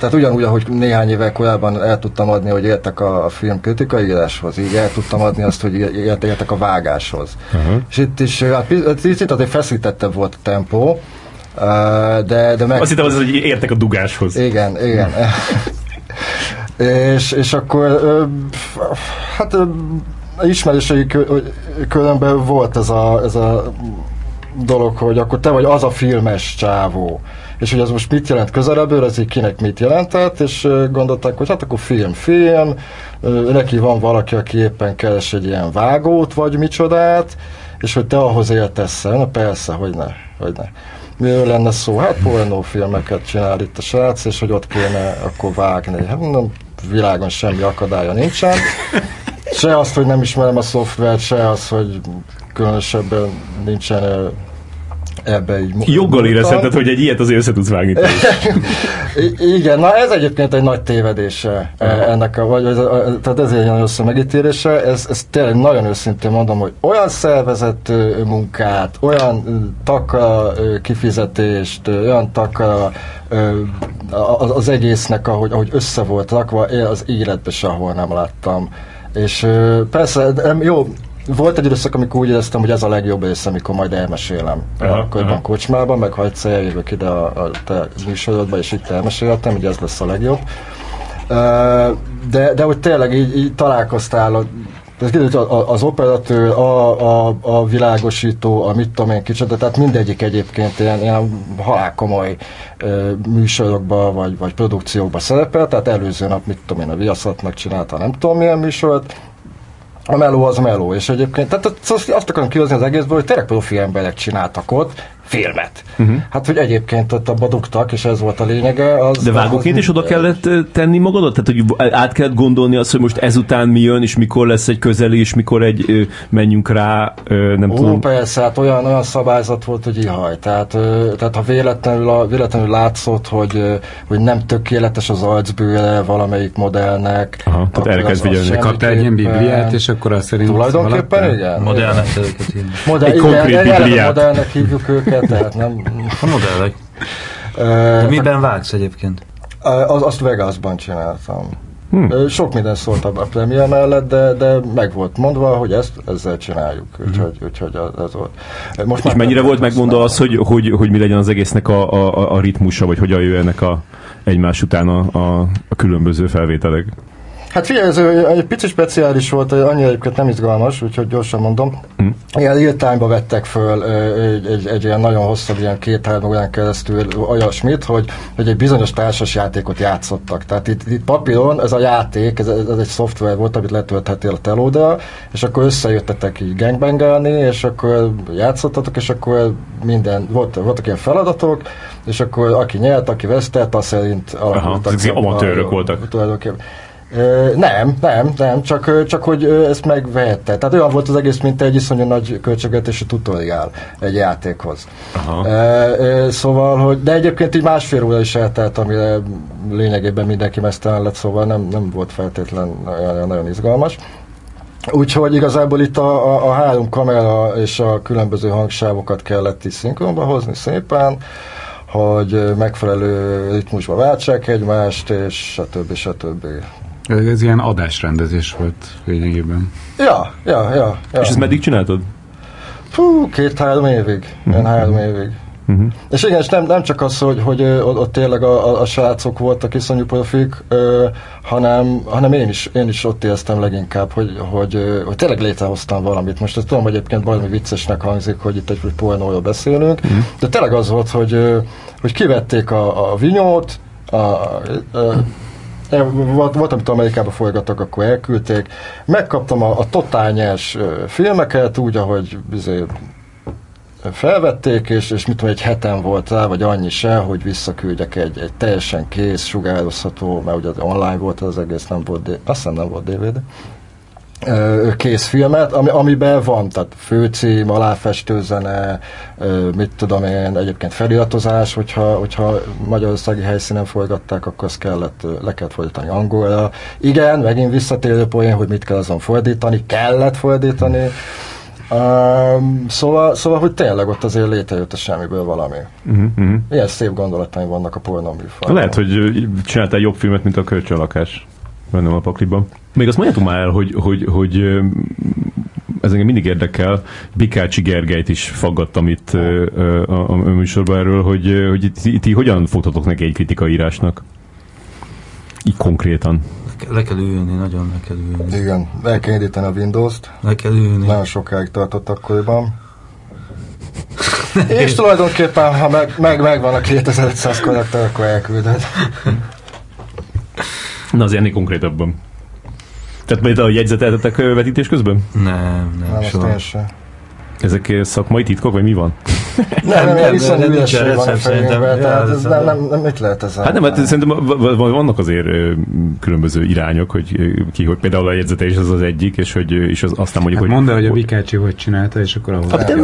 tehát ugyanúgy, ahogy néhány évvel korábban el tudtam adni, hogy értek a film kritikaíráshoz, így el tudtam adni azt, hogy értek a vágáshoz. Uh-huh. És itt is, hát itt azért feszítettebb volt a tempó, de meg... Azt hittem az, hogy értek a dugáshoz. Igen. és akkor hát ismerősei körülbelül volt ez a dolog, hogy akkor te vagy az a filmes csávó. És hogy az most mit jelent közelebből, ez így kinek mit jelentett, és gondolták, hogy hát akkor film, neki van valaki, aki éppen keres egy ilyen vágót, vagy micsodát, és hogy te ahhoz értesz-e. Na persze, hogyne. Miről lenne szó? Hát pornófilmeket csinál itt a srác, és hogy ott kéne akkor vágni. Hát mondom, világon semmi akadálya nincsen. Se azt, hogy nem ismerem a szoftvert, se azt, hogy különösebben nincsen ebbe így... Joggal érezheted, hogy egy ilyet azért össze tudsz vágni. Igen, na ez egyébként egy nagy tévedése ennek tehát ezért egy nagyon össze megítélése, ez tényleg nagyon őszintén mondom, hogy olyan szervezett munkát, olyan takra kifizetést, olyan takra az egésznek, ahogy össze volt rakva, én az életben sehol nem láttam. És persze, jó, volt egy időszak, amikor úgy éreztem, hogy ez a legjobb rész, amikor majd elmesélem. Akkor kocsmában, meg ha egyszer eljövök ide a te műsorodba, és itt elmeséltem, hogy ez lesz a legjobb. De hogy tényleg így találkoztál az operatőr, a világosító, a mit tudom én kicsit, tehát mindegyik egyébként ilyen halálkomoly műsorokba vagy produkciókba szerepel, tehát előző nap mit tudom én a Viaszatnak csinálta, nem tudom milyen műsort, a meló az meló, és egyébként tehát azt akarom kihozni az egészből, hogy tényleg profi emberek csináltak ott filmet. Uh-huh. Hát, hogy egyébként ott abba dugtak, és ez volt a lényege. De vágóként is oda kellett tenni magadat? Tehát, hogy át kellett gondolni azt, hogy most ezután mi jön, és mikor lesz egy közeli, és mikor egy menjünk rá, nem tudom. Persze, hát olyan szabályzat volt, hogy ihaj. Tehát ha véletlenül látszott, hogy nem tökéletes az arcbőre valamelyik modellnek. Aha, tehát erre kezd vigyelni. Kaptál egy ilyen bibliát, és akkor azt szerint... Tulajdonképpen, igen. Modellnek ezeket hívjuk. Egy konkrét bibliát. Tehát nem... A modellek. De miben vágsz egyébként? Azt Vegasban csináltam. Sok minden szólt a premier mellett, de meg volt mondva, hogy ezzel csináljuk. Úgyhogy ez volt. Most és mennyire volt megmondva az, hogy mi legyen az egésznek a ritmusa, vagy hogyan jöjjenek egymás után a különböző felvételek? Hát figyelj, ez egy picit speciális volt, annyira egyébként nem izgalmas, úgyhogy gyorsan mondom. Ilyen real-time-ba vettek föl egy ilyen nagyon hosszabb, ilyen 2-3 órán keresztül olyasmit, hogy egy bizonyos társasjátékot játszottak. Tehát itt papíron ez a játék, ez egy szoftver volt, amit letölthettél a telódra, és akkor összejöttetek így gangbangelni, és akkor játszottatok, és akkor voltak ilyen feladatok, és akkor aki nyert, aki vesztett, az szerint alakultak. Ezek amatőrök voltak. Nem, csak hogy ezt megvehette. Tehát olyan volt az egész, mint egy iszonyú nagy költségvetési tutoriál egy játékhoz. Szóval, hogy... De egyébként így másfél óra is eltelt, amire lényegében mindenki meztelen lett, szóval nem volt feltétlen nagyon izgalmas. Úgyhogy igazából itt a három kamera és a különböző hangsávokat kellett így szinkronba hozni szépen, hogy megfelelő ritmusba váltsák egymást, és stb. Ez ilyen adásrendezés volt lényegében. Ja. És ezt meddig csináltad? 2-3 évig. Ilyen 3 évig. Uh-huh. És igen, és nem csak az, hogy ott tényleg a srácok voltak iszonyú profik, hanem én is ott éreztem leginkább, hogy tényleg létrehoztam valamit. Most ezt tudom, hogy egyébként valami viccesnek hangzik, hogy itt egy pornóról beszélünk, uh-huh. De tényleg az volt, hogy kivették a vinyót, volt, amit Amerikában forgattak, akkor elküldték. Megkaptam a totál nyers filmeket, úgy, ahogy felvették, és mit tudom, egy heten volt rá, vagy annyi se, hogy visszaküldjek egy teljesen kész, sugározható, mert ugye online volt az egész, nem volt, azt hiszem nem volt DVD, kész filmet, amiben van, tehát főcím, aláfestőzene, mit tudom én, egyébként feliratozás, hogyha magyarországi helyszínen forgatták, akkor azt le kellett fordítani angolra. Igen, megint visszatérő poén, hogy mit kell azon fordítani, kellett fordítani. Szóval, hogy tényleg ott azért létrejött a semmiből valami. Ilyen szép gondolataim vannak a pornoműfajban. Lehet, hogy csináltál jobb filmet, mint a Kölcsönlakás. Bennem a pakliban. Még azt mondjátok már el, hogy ez engem mindig érdekel, Bikácsi Gergelyt is faggattam itt a műsorban erről, hogy itt hogyan fogtatok neki egy kritikaírásnak? Így konkrétan. Le kell ülni, nagyon le kell ülni. Igen, le kell indítani a Windows-t. Le kell ülni. Nagyon sokáig tartott akkoriban. És tulajdonképpen, ha megvan a 2500 karakter, akkor elküldöd. Na az ennél konkrétabban. Tehát majd a jegyzeteltetek vetítés közben? Nem, soha. Ezek szakmai titkok, vagy mi van? Nem, viszonylag ügyesség van a fejében, tehát mit lehet ezzel? Hát nem, hát szerintem vannak azért különböző irányok, hogy ki, hogy például a jegyzetelés az az egyik, és hogy és aztán mondjuk, hogy... Mondd el, hogy a Bikácsi hogy csinálta, és akkor ahhoz... Hát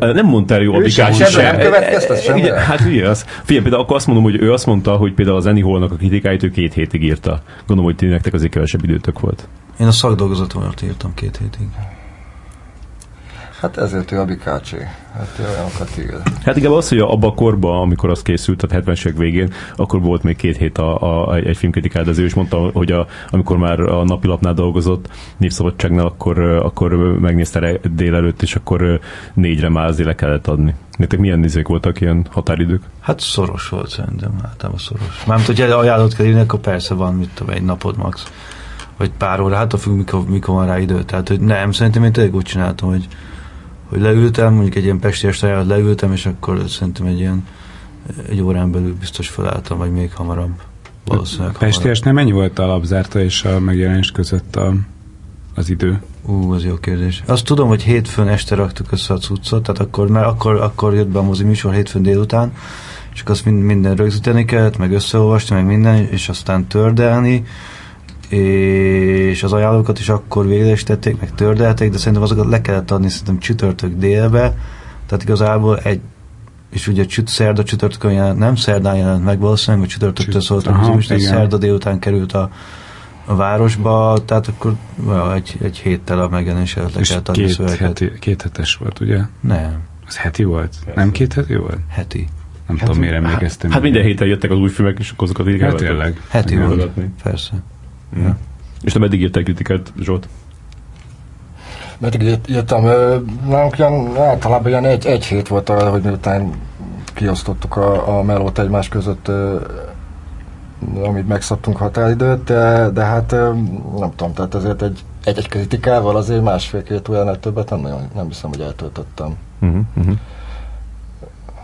nem mondtál jó a Bikácsi sem. Nem következtet sem. Hát ugye az. Figyelj, például akkor azt mondom, hogy ő azt mondta, hogy például az Annie Hall-nak a kritikáit ő 2 hétig írta. Gondolom, hogy nektek azért kevesebb időtök volt. Én a szakdolgozatomat írtam 2 hétig. Hát ezért ő a Bikácsi. Hát olyanokat ír. Hát igen, az, hogy abban a korban, amikor az készült, tehát 70-es évek végén, akkor volt még 2 hét egy filmkritikád, az ő is mondta, hogy amikor már a napilapnál dolgozott, Népszabadságnál, akkor megnézte délelőtt, és akkor 4-re már azért le kellett adni. Nektek milyen nézők voltak, ilyen határidők? Hát szoros volt szerintem, általában szoros. Mármint, hogy ajánlót kell írni, akkor persze van, mit tudom, egy napod max. Vagy pár óra, hát függ, mikor van rá idő. Tehát, hogy nem, szerintem én tényleg úgy csináltam, hogy leültem, mondjuk egy ilyen Pesti Est ajánlat leültem, és akkor szerintem egy órán belül biztos felálltam, vagy még hamarabb, valószínűleg hamarabb. Pesti Estnél mennyi volt a lapzárta és a megjelenés között az idő? Az jó kérdés. Azt tudom, hogy hétfőn este raktuk össze a cuccot, tehát akkor jött be a mozi műsor hétfőn délután, és akkor azt minden rögzíteni kellett, meg összeolvasni, meg minden, és aztán tördelni, és az ajánlókat is akkor végre is tették, meg tördelték, de szerintem azokat le kellett adni szerintem csütörtök délbe, tehát igazából és ugye szerda-csütörtökön jelent, nem szerdán jelent meg valószínűleg, vagy csütörtöktől szóltak, és szerda délután került a városba, tehát akkor egy héttel a megjelenés előtt le kellett adni szöveket. És 2 hetes volt, ugye? Nem. Az heti volt? Nem 2 heti volt? Heti. Nem tudom, miért emlékeztem. Hát minden héten jöttek az új filmek, és akkor azokat így kellett. Hát tényleg. Heti volt, persze. Ja. És te meddig írtál kritikát, Zsolt? Meddig írtam? Általában olyan egy hét volt arra, hogy miután kiosztottuk a melót egymás között, amit megszabtunk határidőt, de hát nem tudom, tehát azért egy kritikával azért 1,5-2 óránál többet nem hiszem, hogy eltöltöttem.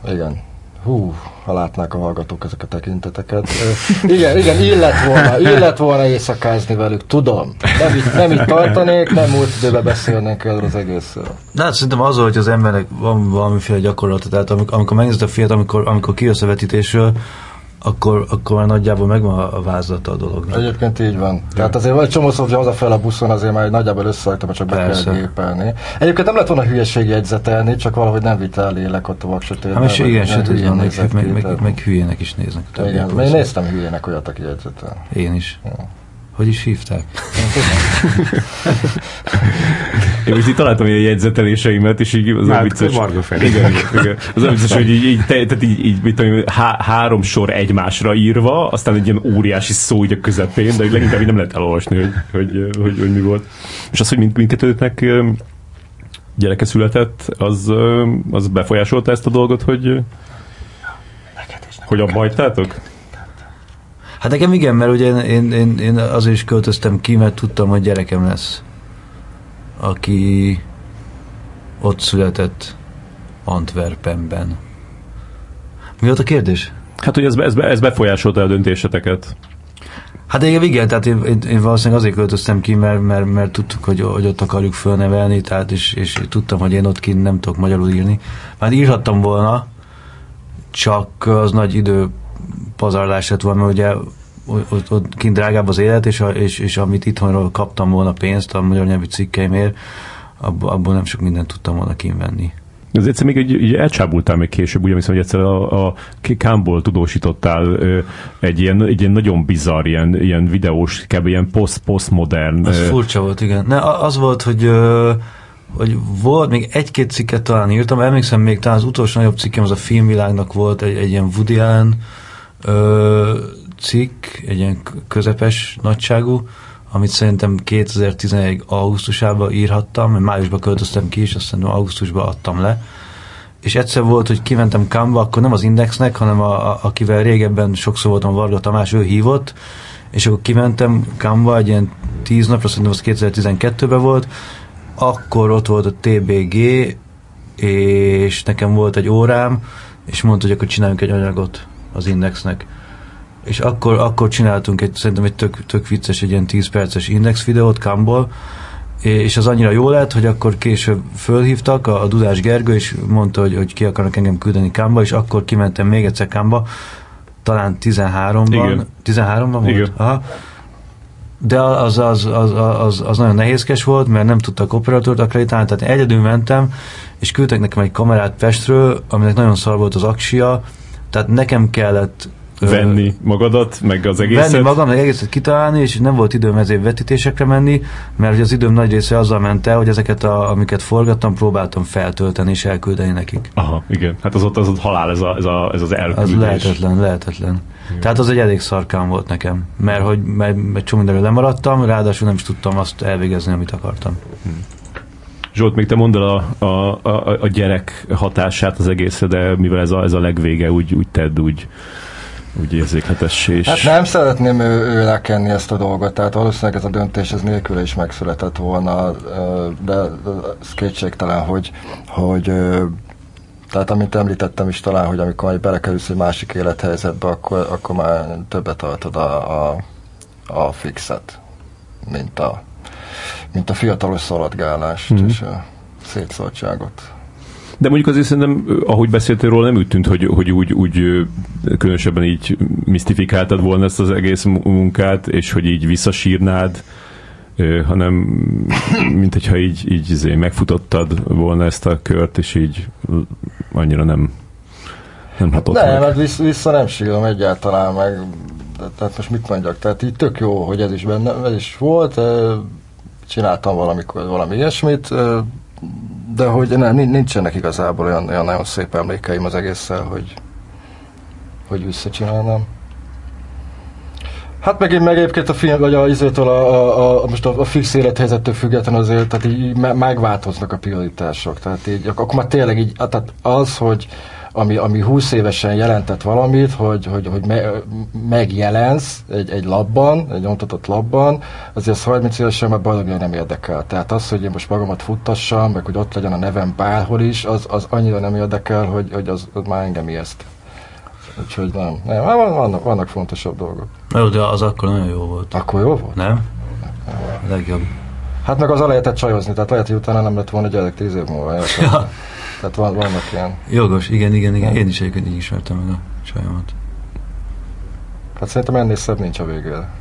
Igen. Hú, ha látnák a hallgatók ezek a tekinteteket. Igen, illet volna éjszakázni velük, tudom. Nem itt tartanék, nem múlt időben beszélnénk erről az egészről. De hát szerintem az, hogy az embernek van valamiféle gyakorlata, tehát amikor megnézed a fiat, amikor kijössz a vetítésről, akkor már nagyjából megvan a vázlata a dolognak. Egyébként így van. Tehát azért egy csomószor, hogy hazafel a buszon azért már nagyjából összehajtom, csak be kell gépelni. Egyébként nem lett volna hülyeség jegyzetelni, csak valahogy nem vitt el lélek ott a vaksötétben. Hát igen, sötétben meg hülyének is néznek. Igen, mert én néztem hülyének olyat, aki jegyzetel. Én is. Ja. Hogy is hívták? Én most itt találtam ilyen jegyzeteléseimet, és így az a vicces... Igen. Az a vicces, hogy így 3 sor egymásra írva, aztán egy ilyen óriási szó így a közepén, de leginkább így nem lehet elolvasni, hogy mi volt. És az, hogy mindkettőtnek gyereke született, az befolyásolta ezt a dolgot, hogy abba hagytátok? Hát nekem igen, mert ugye én azért is költöztem ki, mert tudtam, hogy gyerekem lesz, aki ott született Antwerpenben. Mi volt a kérdés? Hát, hogy ez befolyásolta a döntéseteket. Hát igen, tehát én valószínűleg azért költöztem ki, mert tudtuk, hogy ott akarjuk fölnevelni, tehát és tudtam, hogy én ott kint nem tudok magyarul írni. Már írhattam volna, csak az nagy időpazarlás lett volna, mert ugye ott kint drágább az élet, és amit itthonról kaptam volna pénzt a magyar nyelvű cikkeimért, abból nem sok mindent tudtam volna kinvenni. Ez egyszer még így elcsábultál még később, ugye hiszem, hogy egyszer a Cannes-ból tudósítottál egy ilyen nagyon bizarr, ilyen videós, kb. Ilyen posztmodern. Ez furcsa volt, igen. Ne, az volt, hogy volt, még egy-két cikket talán írtam, emlékszem még talán az utolsó nagyobb cikkem az a filmvilágnak volt, egy ilyen Woody Allen cikk, egy ilyen közepes nagyságú, amit szerintem 2011 augusztusában írhattam, mert májusban költöztem ki, és aztán augusztusban adtam le. És egyszer volt, hogy kimentem Cannes-ba, akkor nem az Indexnek, hanem akivel régebben sokszor voltam, Varga Tamás, ő hívott, és akkor kimentem Cannes-ba egy ilyen 10 napra, szerintem az 2012-ben volt, akkor ott volt a TBG, és nekem volt egy órám, és mondta, hogy akkor csináljunk egy anyagot az Indexnek. És akkor csináltunk szerintem egy tök vicces, egy ilyen 10 perces Index videót Cannes-ból, és az annyira jó lett, hogy akkor később fölhívtak a Dudás Gergő, és mondta, hogy ki akarnak engem küldeni Cannes-ba, és akkor kimentem még egyszer Cannes-ba, talán 13-ban. 13-ban volt? Igen. Aha. De az nagyon nehézkes volt, mert nem tudtak operatort akreditálni, tehát egyedül mentem, és küldtek nekem egy kamerát Pestről, aminek nagyon szar volt az aksia, tehát nekem kellett venni magadat, meg az egészet. Venni magam, meg egészet kitalálni, és nem volt időm ezért vetítésekre menni, mert az időm nagy része azzal ment el, hogy ezeket, amiket forgattam, próbáltam feltölteni és elküldeni nekik. Aha, igen. Hát az ott halál ez az elküldés. Az lehetetlen. Jó. Tehát az egy elég szarkán volt nekem, mert egy csomó mindenről lemaradtam, ráadásul nem is tudtam azt elvégezni, amit akartam. Zsolt, még te mondd el a gyerek hatását az egészre, de mivel ez a legvége, úgy tedd, úgy érzékletes és... Hát nem szeretném ő lekenni ezt a dolgot, tehát valószínűleg ez a döntés ez nélküle is megszületett volna, de ez kétségtelen, hogy tehát amit említettem is talán, hogy amikor majd belekerülsz egy másik élethelyzetbe, akkor már többet tartod a fixet, mint a fiatalos szaladgálást és a szétszartságot. De mondjuk azért szerintem, ahogy beszéltél róla, nem úgy tűnt, hogy úgy különösebben így misztifikáltad volna ezt az egész munkát, és hogy így visszasírnád, hanem minthogyha így megfutottad volna ezt a kört, és így annyira nem hatott meg. Nem, hát vissza nem sírom egyáltalán meg. Tehát most mit mondjak? Tehát így tök jó, hogy ez is bennem, ez is volt. Csináltam valamikor valami ilyesmit, de hogy nem, nincsenek igazából olyan nagyon szép emlékeim az egésszel, hogy visszacsinálnám. Hát meg egyébként a film, vagy most a fix élethelyzettől függetlenül azért, tehát így megváltoznak a prioritások. Tehát így, akkor már tényleg így, tehát az, hogy ami 20 évesen jelentett valamit, hogy megjelensz egy labban, egy nyomtatott labban, azért az 30 évesen már baromira nem érdekel. Tehát az, hogy én most magamat futtassam, meg hogy ott legyen a nevem bárhol is, az annyira nem érdekel, hogy az már engem ijeszt. Úgyhogy nem. Vannak fontosabb dolgok. Jó, de az akkor nagyon jó volt. Akkor jó volt? Nem? Legjobb. Hát meg az a lehetett csajozni, tehát lehet, hogy utána nem lett volna gyerek 10 év múlva. Tehát vannak ilyen... Jogos, igen. Én is egyébként így ismertem meg a csajomat. Hát szerintem ennél szebb nincs a végére.